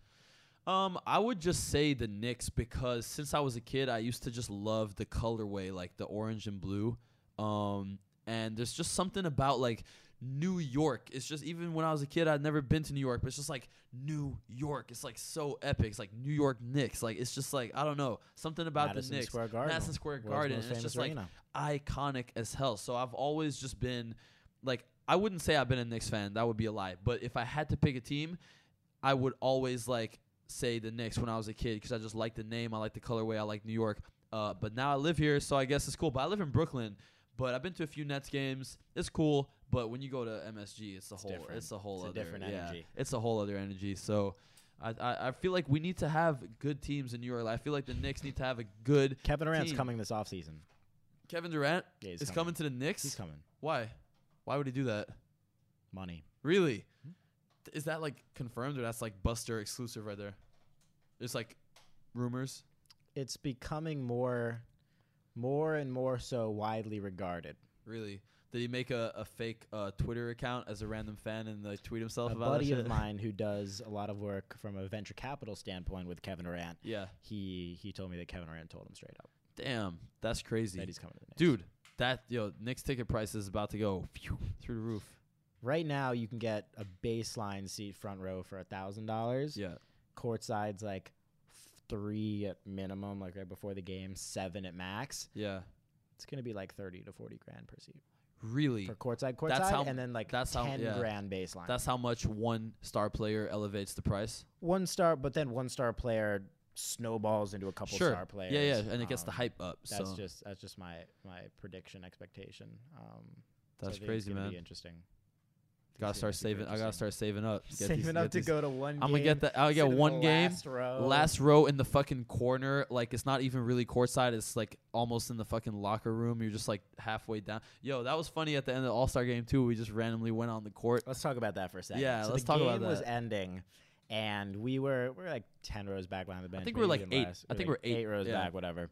I would just say the Knicks because since I was a kid, I used to just love the colorway, like the orange and blue. And there's just something about like New York. It's just even when I was a kid, I'd never been to New York, but it's just like New York. It's like so epic. It's like New York Knicks. Like it's just like I don't know something about the Knicks. Madison Square Garden. It's just like iconic as hell. So I've always just been like. I wouldn't say I've been a Knicks fan. That would be a lie. But if I had to pick a team, I would always like say the Knicks when I was a kid because I just liked the name. I liked the colorway. I liked New York. But now I live here, so I guess it's cool. But I live in Brooklyn. But I've been to a few Nets games. It's cool. But when you go to MSG, it's a whole different energy. It's a whole other energy. So I feel like we need to have good teams in New York. I feel like the Knicks need to have a good team. Kevin Durant's coming this offseason. Kevin Durant is coming to the Knicks? He's coming. Why? Why would he do that? Money. Really? Is that like confirmed, or that's like Buster exclusive right there? It's like rumors. It's becoming more and more so widely regarded. Really? Did he make a fake Twitter account as a random fan and like tweet himself about it? A buddy of mine who does a lot of work from a venture capital standpoint with Kevin Durant. Yeah. He told me that Kevin Durant told him straight up. Damn, that's crazy. That he's coming to the Knicks. Dude, Knicks ticket price is about to go through the roof. Right now, you can get a baseline seat front row for $1,000. Yeah. Courtside's like 3 at minimum, like right before the game, 7 at max. Yeah. It's gonna be like 30 to 40 grand per seat. Really? For courtside, that's how, and then like that's 10 grand baseline. That's how much one star player elevates the price. One star, but then one star player snowballs into a couple star players. Yeah, yeah, and it gets the hype up. That's just my prediction expectation. That's so crazy, man. Be interesting. I gotta start saving up. Saving up to go to one game. I'm gonna get that. I'll get one game. Last row in the fucking corner. Like, it's not even really courtside. It's like almost in the fucking locker room. You're just like halfway down. Yo, that was funny at the end of the All-Star game too. We just randomly went on the court. Let's talk about that for a second. Yeah, so let's talk about that. The game was ending, and we were like 10 rows back behind the bench. I think we're like 8. I think we're 8 rows back. Whatever.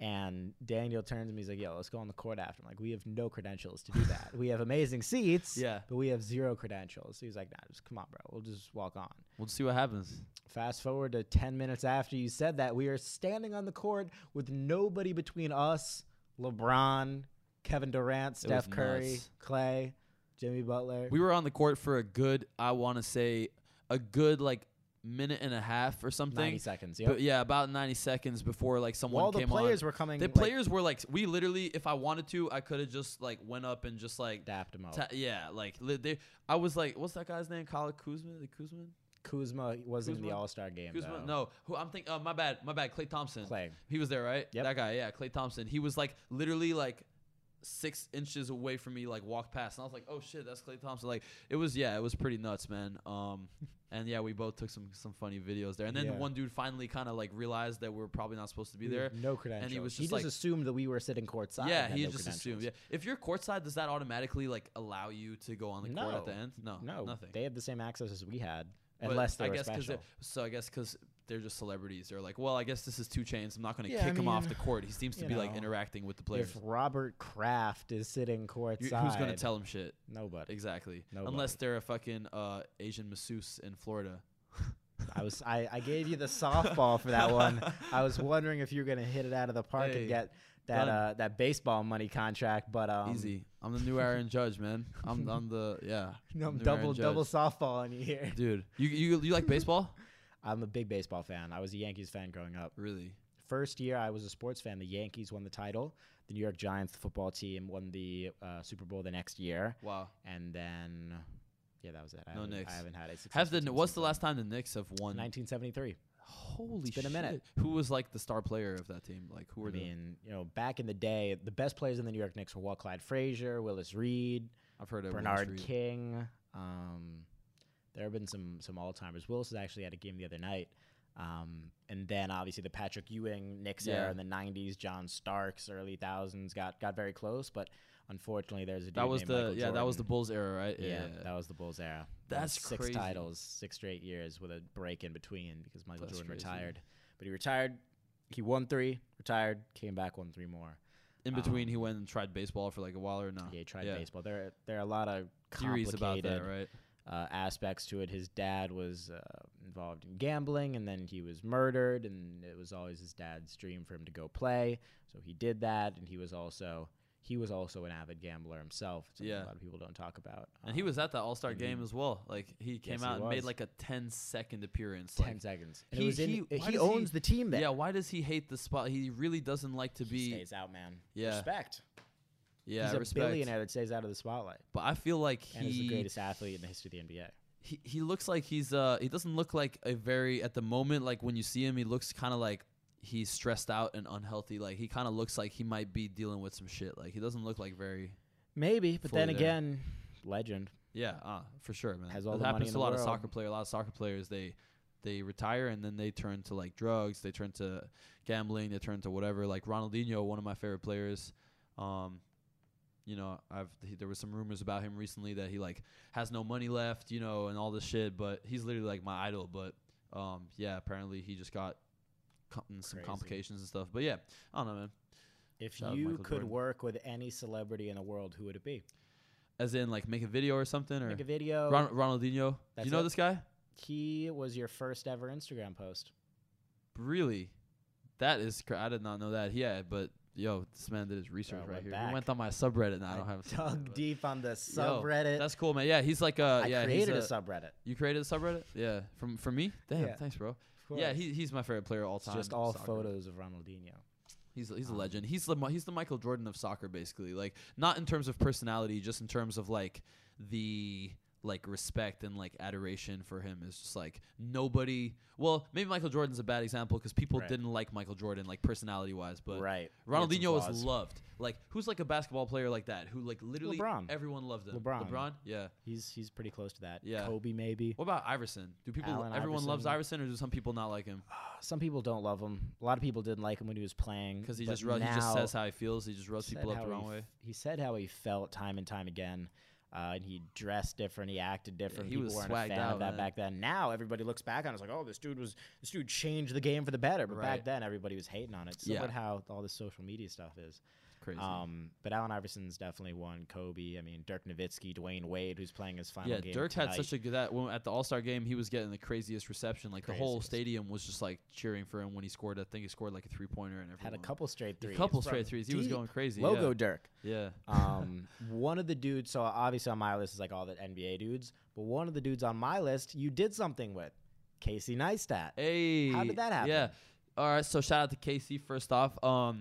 And Daniel turns to me, he's like, yo, let's go on the court after. I'm like, we have no credentials to do that. We have amazing seats, but we have zero credentials. So he's like, nah, just come on, bro. We'll just walk on. We'll see what happens. Fast forward to 10 minutes after you said that, we are standing on the court with nobody between us, LeBron, Kevin Durant, Steph Curry, nuts. Clay, Jimmy Butler. We were on the court for a good minute and a half or something. 90 seconds, yeah. Yeah, about 90 seconds before like someone came on. Well, the players were coming. The players were like, we literally, if I wanted to, I could have just like went up and just like dapped them out. Yeah, like I was like, what's that guy's name? Kyle Kuzma? Kuzma wasn't in the All-Star game. Kuzma, though. No. Who I'm thinking? My bad. Clay Thompson. He was there, right? Yep. That guy. Yeah, Clay Thompson. He was like literally like 6 inches away from me, like walked past, and I was like, oh shit, that's Clay Thompson. Like it was pretty nuts, man. And yeah, we both took some funny videos there. And then one dude finally kind of like realized that we're probably not supposed to be there. No credentials. And he was just like, assumed that we were sitting courtside. Yeah, he just assumed. Yeah. If you're courtside, does that automatically like allow you to go on the court at the end? No, nothing. They had the same access as we had, unless they were special. So I guess because they're just celebrities. They're like, well, I guess this is 2 Chainz. I'm not going to kick him off the court. He seems to be like interacting with the players. If Robert Kraft is sitting courtside, who's going to tell him shit? Nobody. Exactly. Nobody. Unless they're a fucking Asian masseuse in Florida. I gave you the softball for that one. I was wondering if you were going to hit it out of the park and get that baseball money contract, but easy. I'm the new Aaron Judge, man. I'm double softball on you here, dude. You like baseball? I'm a big baseball fan. I was a Yankees fan growing up. Really? First year I was a sports fan, the Yankees won the title. The New York Giants, the football team, won the Super Bowl the next year. Wow. And then, yeah, that was it. No Knicks. I haven't had a successful team. What's the last time the Knicks have won? 1973. Holy shit. It's been a minute. Who was like the star player of that team? Like, who were back in the day, the best players in the New York Knicks were Clyde Frazier, Willis Reed. I've heard of Bernard King. There have been some all-timers. Willis actually had a game the other night. And then, obviously, the Patrick Ewing Knicks era in the 90s, John Starks, early 1000s, got very close. But, unfortunately, there's a dude named Michael Jordan. Yeah, that was the Bulls era, right? Yeah, that was the Bulls era. That's crazy. 6 titles, 6 straight years with a break in between because Michael Jordan retired. But he retired. He won 3, retired, came back, won 3 more. In between, he went and tried baseball for, like, a while or no? Yeah, he tried baseball. There are a lot of complicated theories about that, right? Aspects to it. His dad was involved in gambling, and then he was murdered, and it was always his dad's dream for him to go play, so he did that. And he was also an avid gambler himself. A lot of people don't talk about. And he was at the All-Star game as well. Like, he came out and made like a 10-second appearance. 10 seconds. And he owns the team there. Yeah, why does he hate the spot? He really doesn't like to be. He stays out, man. Yeah. Respect. Yeah, he's a billionaire that stays out of the spotlight. But I feel like he's the greatest athlete in the history of the NBA. He looks like he doesn't look like a very, at the moment, like when you see him, he looks kind of like he's stressed out and unhealthy. Like, he kind of looks like he might be dealing with some shit. Like, he doesn't look like very. Maybe, but then again, legend. Yeah, for sure, man. Has all the money in the world. It happens to a lot of soccer players. A lot of soccer players, they retire and then they turn to like drugs, they turn to gambling, they turn to whatever. Like Ronaldinho, one of my favorite players. you know, there was some rumors about him recently that he like has no money left, you know, and all this shit. But he's literally like my idol. But yeah, apparently he just got some complications and stuff. But yeah, I don't know, man. If you could work with any celebrity in the world, who would it be? As in, like, make a video or something, or make a video. Ronaldinho. Do you know this guy? He was your first ever Instagram post. Really? That is, I did not know that. Yeah, but yo, this man did his research right here. He went on my subreddit, and I don't have. Dug deep on the subreddit. Yo, that's cool, man. Yeah, he's like a. Yeah, I created a subreddit. You created a subreddit? Yeah, for me. Damn, yeah. Thanks, bro. Yeah, he's my favorite player of all time. Just all photos of Ronaldinho. He's a legend. He's the Michael Jordan of soccer, basically. Like, not in terms of personality, just in terms of like the like respect and like adoration for him is just like nobody. Well, maybe Michael Jordan's a bad example because people didn't like Michael Jordan like personality wise, but Ronaldinho was loved. Like, who's like a basketball player like that who like literally everyone loved him. LeBron, yeah, he's pretty close to that. Yeah, Kobe maybe. What about Iverson? Do people everyone loves Iverson, or do some people not like him? Some people don't love him. A lot of people didn't like him when he was playing because he just says how he feels. He just rubs people up the wrong way. He said how he felt time and time again. And he dressed different. He acted different. Yeah, he was swagged out, man. Back then. Now everybody looks back on it. It's like, oh, this dude changed the game for the better. But back then, everybody was hating on it. So what how all this social media stuff is. Crazy. But Allen Iverson's definitely one. Kobe. I mean, Dirk Nowitzki, Dwayne Wade, who's playing his final game. Yeah, Dirk tonight. Had such a good at the All-Star Game. He was getting the craziest reception. Like the whole stadium was just like cheering for him when he scored. I think he scored like a 3-pointer and everything. Had a couple straight threes. He was going crazy. Logo Dirk. Yeah. One of the dudes. So obviously on my list is like all the NBA dudes, but one of the dudes on my list you did something with, Casey Neistat. Hey. How did that happen? Yeah. All right. So shout out to Casey first off.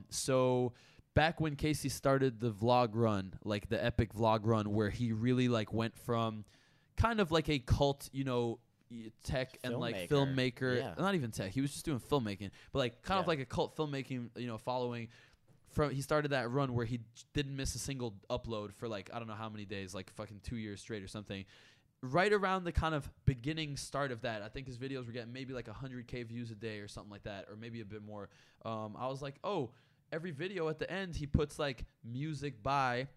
So. Back when Casey started the vlog run, like the epic vlog run where he really like went from kind of like a cult, you know, tech and like filmmaker, not even tech, he was just doing filmmaking, but like kind of like a cult filmmaking, you know, following from, he started that run where he didn't miss a single upload for like, I don't know how many days, like fucking 2 years straight or something. Right around the kind of beginning start of that, I think his videos were getting maybe like 100K views a day or something like that, or maybe a bit more. I was like, oh, every video at the end, he puts like music by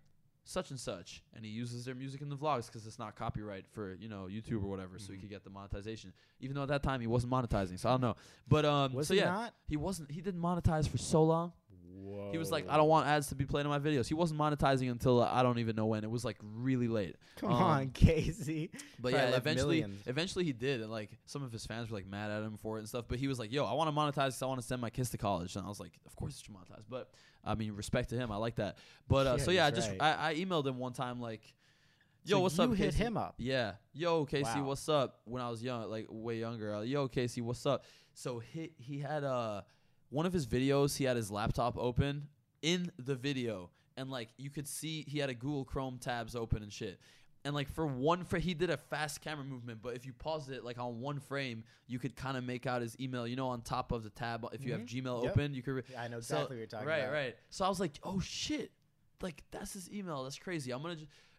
such and such, and he uses their music in the vlogs because it's not copyright for, you know, YouTube or whatever, so he could get the monetization. Even though at that time he wasn't monetizing, so I don't know. But he wasn't. He didn't monetize for so long. Whoa. He was like, I don't want ads to be played on my videos. He wasn't monetizing until I don't even know when. It was like really late. Come on, Casey. But yeah, eventually he did, and like some of his fans were like mad at him for it and stuff. But he was like, yo, I want to monetize because I want to send my kids to college. And I was like, of course you should monetize. But I mean, respect to him. I like that. But so yeah, I emailed him one time like, yo, what's up, Casey? You hit him up. Yeah. Yo, Casey, what's up? When I was young, like way younger. Yo, Casey, what's up? So he had one of his videos, he had his laptop open in the video, and like you could see he had a Google Chrome tabs open and shit. And like he did a fast camera movement, but if you paused it like on one frame, you could kind of make out his email, you know, on top of the tab. If you have Gmail open, you could. Yeah, I know exactly what you're talking about. Right. So I was like, oh shit, like that's his email. That's crazy. I'm gonna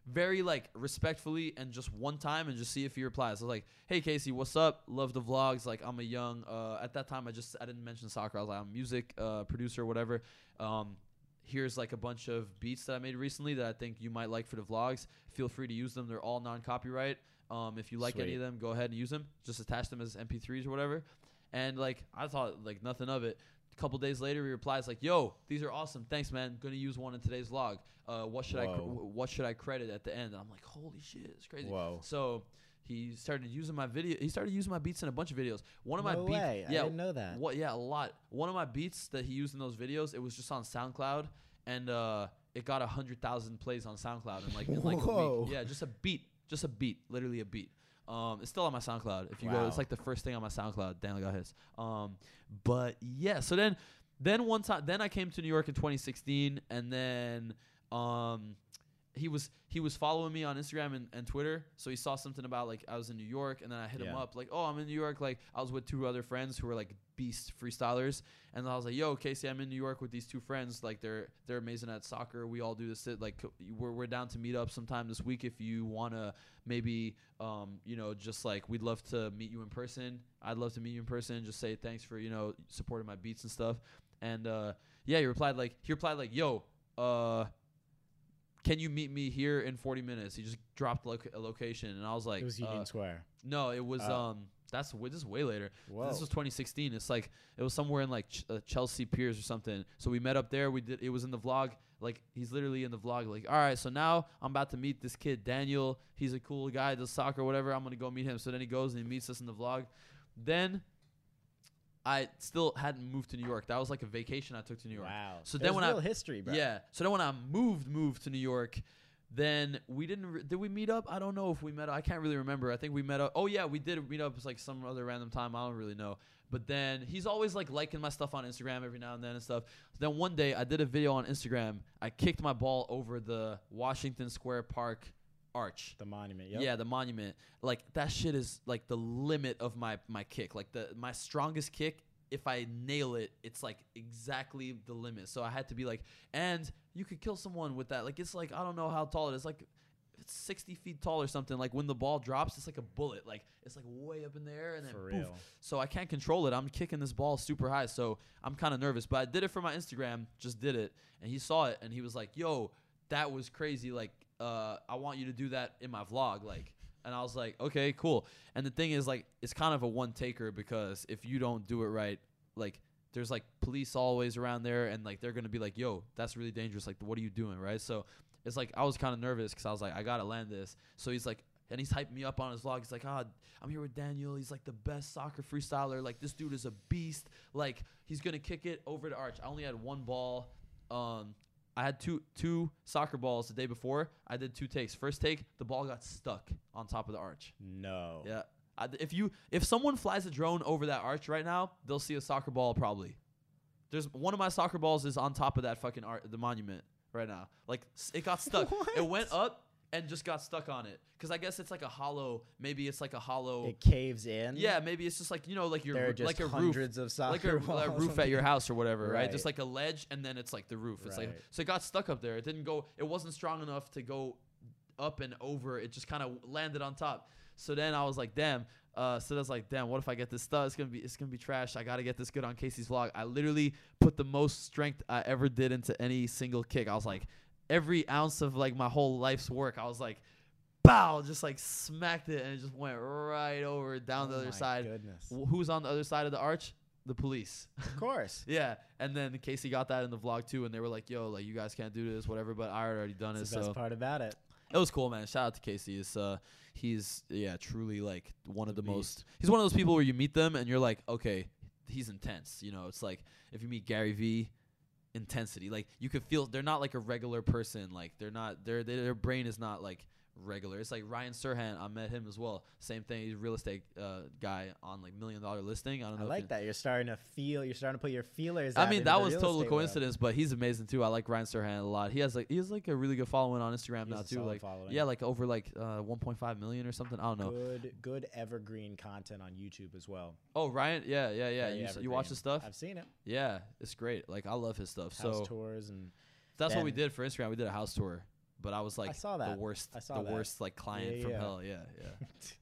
very like respectfully and just one time and just see if he replies. I was like, hey Casey, what's up? Love the vlogs. Like I'm a young at that time I didn't mention soccer. I was like, I'm a music producer or whatever. Here's like a bunch of beats that I made recently that I think you might like for the vlogs. Feel free to use them. They're all non-copyright. If you like any of them, go ahead and use them. Just attach them as MP3s or whatever. And like I thought like nothing of it. Couple days later, he replies like, "Yo, these are awesome. Thanks, man. Gonna use one in today's vlog. What should I credit at the end?" And I'm like, "Holy shit, it's crazy." Whoa. So he started using my video. He started using my beats in a bunch of videos. One of my beats, I didn't know that. Yeah, a lot. One of my beats that he used in those videos, it was just on SoundCloud, and it got 100,000 plays on SoundCloud in like a week. Yeah, just a beat, literally a beat. It's still on my SoundCloud. If you go, it's like the first thing on my SoundCloud. Daniel Got Hits. But yeah. So then one time, then I came to New York in 2016, and then he was following me on Instagram and Twitter. So he saw something about like I was in New York, and then I hit him up like, oh, I'm in New York. Like I was with two other friends who were like beast freestylers, and I was like, yo, Casey, I'm in New York with these two friends. Like they're amazing at soccer. We all do this. Like we're down to meet up sometime this week if you wanna. Maybe, you know, just like we'd love to meet you in person. I'd love to meet you in person. Just say thanks for, you know, supporting my beats and stuff. And yeah, he replied like, yo, can you meet me here in 40 minutes? He just dropped a location, and I was like, it was Union Square. No, it was this is way later. Whoa. This was 2016. It's like it was somewhere in like Chelsea Piers or something. So we met up there. We did. It was in the vlog. Like he's literally in the vlog. Like, all right, so now I'm about to meet this kid Daniel. He's a cool guy. Does soccer, whatever. I'm gonna go meet him. So then he goes and he meets us in the vlog. Then I still hadn't moved to New York. That was like a vacation I took to New York. Wow. So then So then when I moved to New York, then we didn't. Did we meet up? I don't know if we met up. I can't really remember. I think we met up. Oh yeah, we did meet up. It's like some other random time. I don't really know. But then he's always like liking my stuff on Instagram every now and then and stuff. So then one day I did a video on Instagram. I kicked my ball over the Washington Square Park arch, the monument. Yep. Yeah, the monument. Like that shit is like the limit of my kick. Like my strongest kick, if I nail it, it's like exactly the limit. So I had to be like, and you could kill someone with that. Like it's like, I don't know how tall it is, like it's 60 feet tall or something. Like when the ball drops, it's like a bullet. Like it's like way up in the air and then poof. So I can't control it. I'm kicking this ball super high, so I'm kind of nervous, but I did it for my Instagram, just did it, and he saw it and he was like, yo, that was crazy. Like I want you to do that in my vlog. Like, and I was like, okay, cool. And the thing is, like, it's kind of a one taker, because if you don't do it right, like there's like police always around there, and like they're gonna be like, yo, that's really dangerous, like what are you doing, right? So it's like I was kind of nervous because I was like, I gotta land this. So he's like, and he's hyping me up on his vlog. He's like, ah, I'm here with Daniel. He's like the best soccer freestyler. Like this dude is a beast. Like he's gonna kick it over the arch. I only had one ball. I had two soccer balls the day before. I did two takes. First take, the ball got stuck on top of the arch. No. Yeah. If someone flies a drone over that arch right now, they'll see a soccer ball probably. There's one of my soccer balls is on top of that fucking the monument right now. Like it got stuck. It went up and just got stuck on it, because I guess it's like a hollow. Maybe it's like a hollow. It caves in. Yeah, maybe it's just like, you know, like your like a hundreds roof, of soccer balls, like a roof at your house or whatever, right? Just like a ledge, and then it's like the roof. It's like, so it got stuck up there. It didn't go. It wasn't strong enough to go up and over. It just kind of landed on top. So then I was like, damn. So I was like, damn, what if I get this stuff? It's gonna be trash. I gotta get this good on Casey's vlog. I literally put the most strength I ever did into any single kick. I was like, every ounce of like my whole life's work, I was like, bow, just like smacked it, and it just went right over down the other side. Goodness. Who's on the other side of the arch? The police. Of course. Yeah. And then Casey got that in the vlog too, and they were like, yo, like you guys can't do this, whatever, but I already done it. That's the best part about it. It was cool, man. Shout out to Casey. It's, he's truly like one of the most, he's one of those people where you meet them and you're like, okay, he's intense. You know, it's like if you meet Gary Vee, intensity, like you could feel they're not like a regular person, like they're not their brain is not like regular. It's like Ryan Serhant, I met him as well, same thing. He's a real estate guy on like $1 million listing. I don't know. I like that you're starting to put your feelers out. I mean, that was total coincidence, but he's amazing too. I like Ryan Serhant a lot. He has like a really good following on Instagram now too, like following. Yeah, like over like 1.5 million or something. I don't know. Good evergreen content on YouTube as well. Oh, Ryan, yeah. You watch his stuff? I've seen it. Yeah, it's great. Like I love his stuff. House tours, and that's what we did for Instagram. We did a house tour. But I was like, the worst like client from hell. Yeah.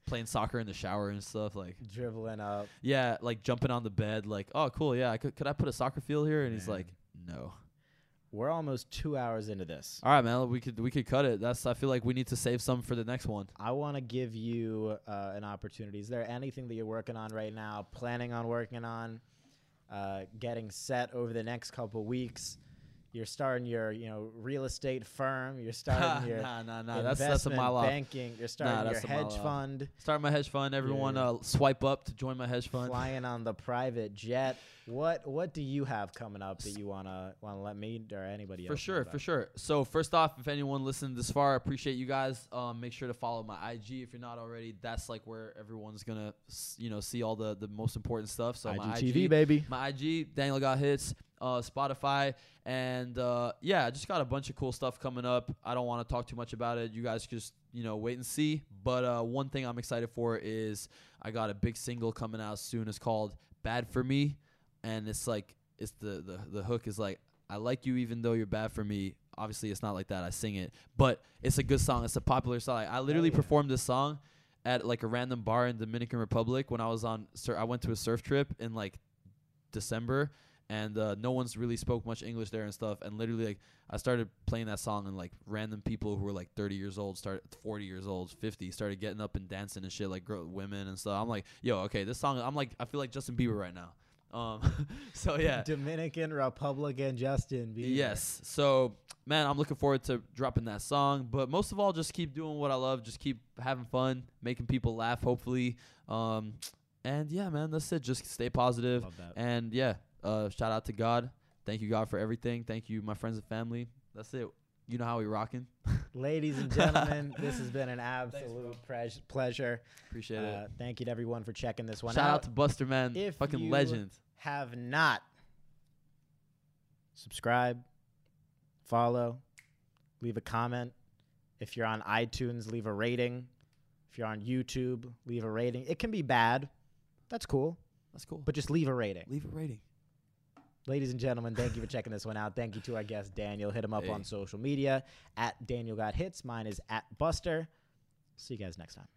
Playing soccer in the shower and stuff, like dribbling up. Yeah, like jumping on the bed, like, oh cool, yeah. Could I put a soccer field here? And he's like, no. We're almost 2 hours into this. All right, man. We could cut it. I feel like we need to save some for the next one. I want to give you an opportunity. Is there anything that you're working on right now? Planning on working on, getting set over the next couple weeks? You're starting your, real estate firm. You're starting your investment banking. You're starting your hedge fund. Starting my hedge fund. Everyone swipe up to join my hedge fund. Flying on the private jet. What do you have coming up that you wanna let me or anybody else? For sure. So first off, if anyone listened this far, I appreciate you guys. Make sure to follow my IG if you're not already. That's like where everyone's gonna see all the most important stuff. So IGTV, baby. My IG, Daniel Got Hits. Spotify, and I just got a bunch of cool stuff coming up. I don't want to talk too much about it. You guys just wait and see, but one thing I'm excited for is I got a big single coming out soon. It's called Bad For Me, and it's like the hook is like, I like you even though you're bad for me. Obviously it's not like that, I sing it, but it's a good song. It's a popular song. I literally performed this song at like a random bar in Dominican Republic when I went to a surf trip in like December. and no one's really spoke much English there and stuff. And literally, like, I started playing that song, and like random people who were like 30 years old, 40 years old, 50, started getting up and dancing and shit, like women and stuff. I'm like, yo, okay, this song. I'm like, I feel like Justin Bieber right now. So yeah, Dominican Republic and Justin Bieber. Yes. So man, I'm looking forward to dropping that song. But most of all, just keep doing what I love. Just keep having fun, making people laugh. Hopefully. And yeah, man, that's it. Just stay positive. Love that. And yeah, shout out to God. Thank you, God, for everything. Thank you, my friends and family. That's it. You know how we rockin'. Ladies and gentlemen, this has been an absolute pleasure. Appreciate it. Thank you to everyone for checking this one out. Shout out to Buster, man. If fucking you legend. Have not subscribe, follow, leave a comment. If you're on iTunes, leave a rating. If you're on YouTube, leave a rating. It can be bad. That's cool. That's cool. But just leave a rating. Leave a rating. Ladies and gentlemen, thank you for checking this one out. Thank you to our guest, Daniel. Hit him up on social media, @DanielGotHits. Mine is @Buster. See you guys next time.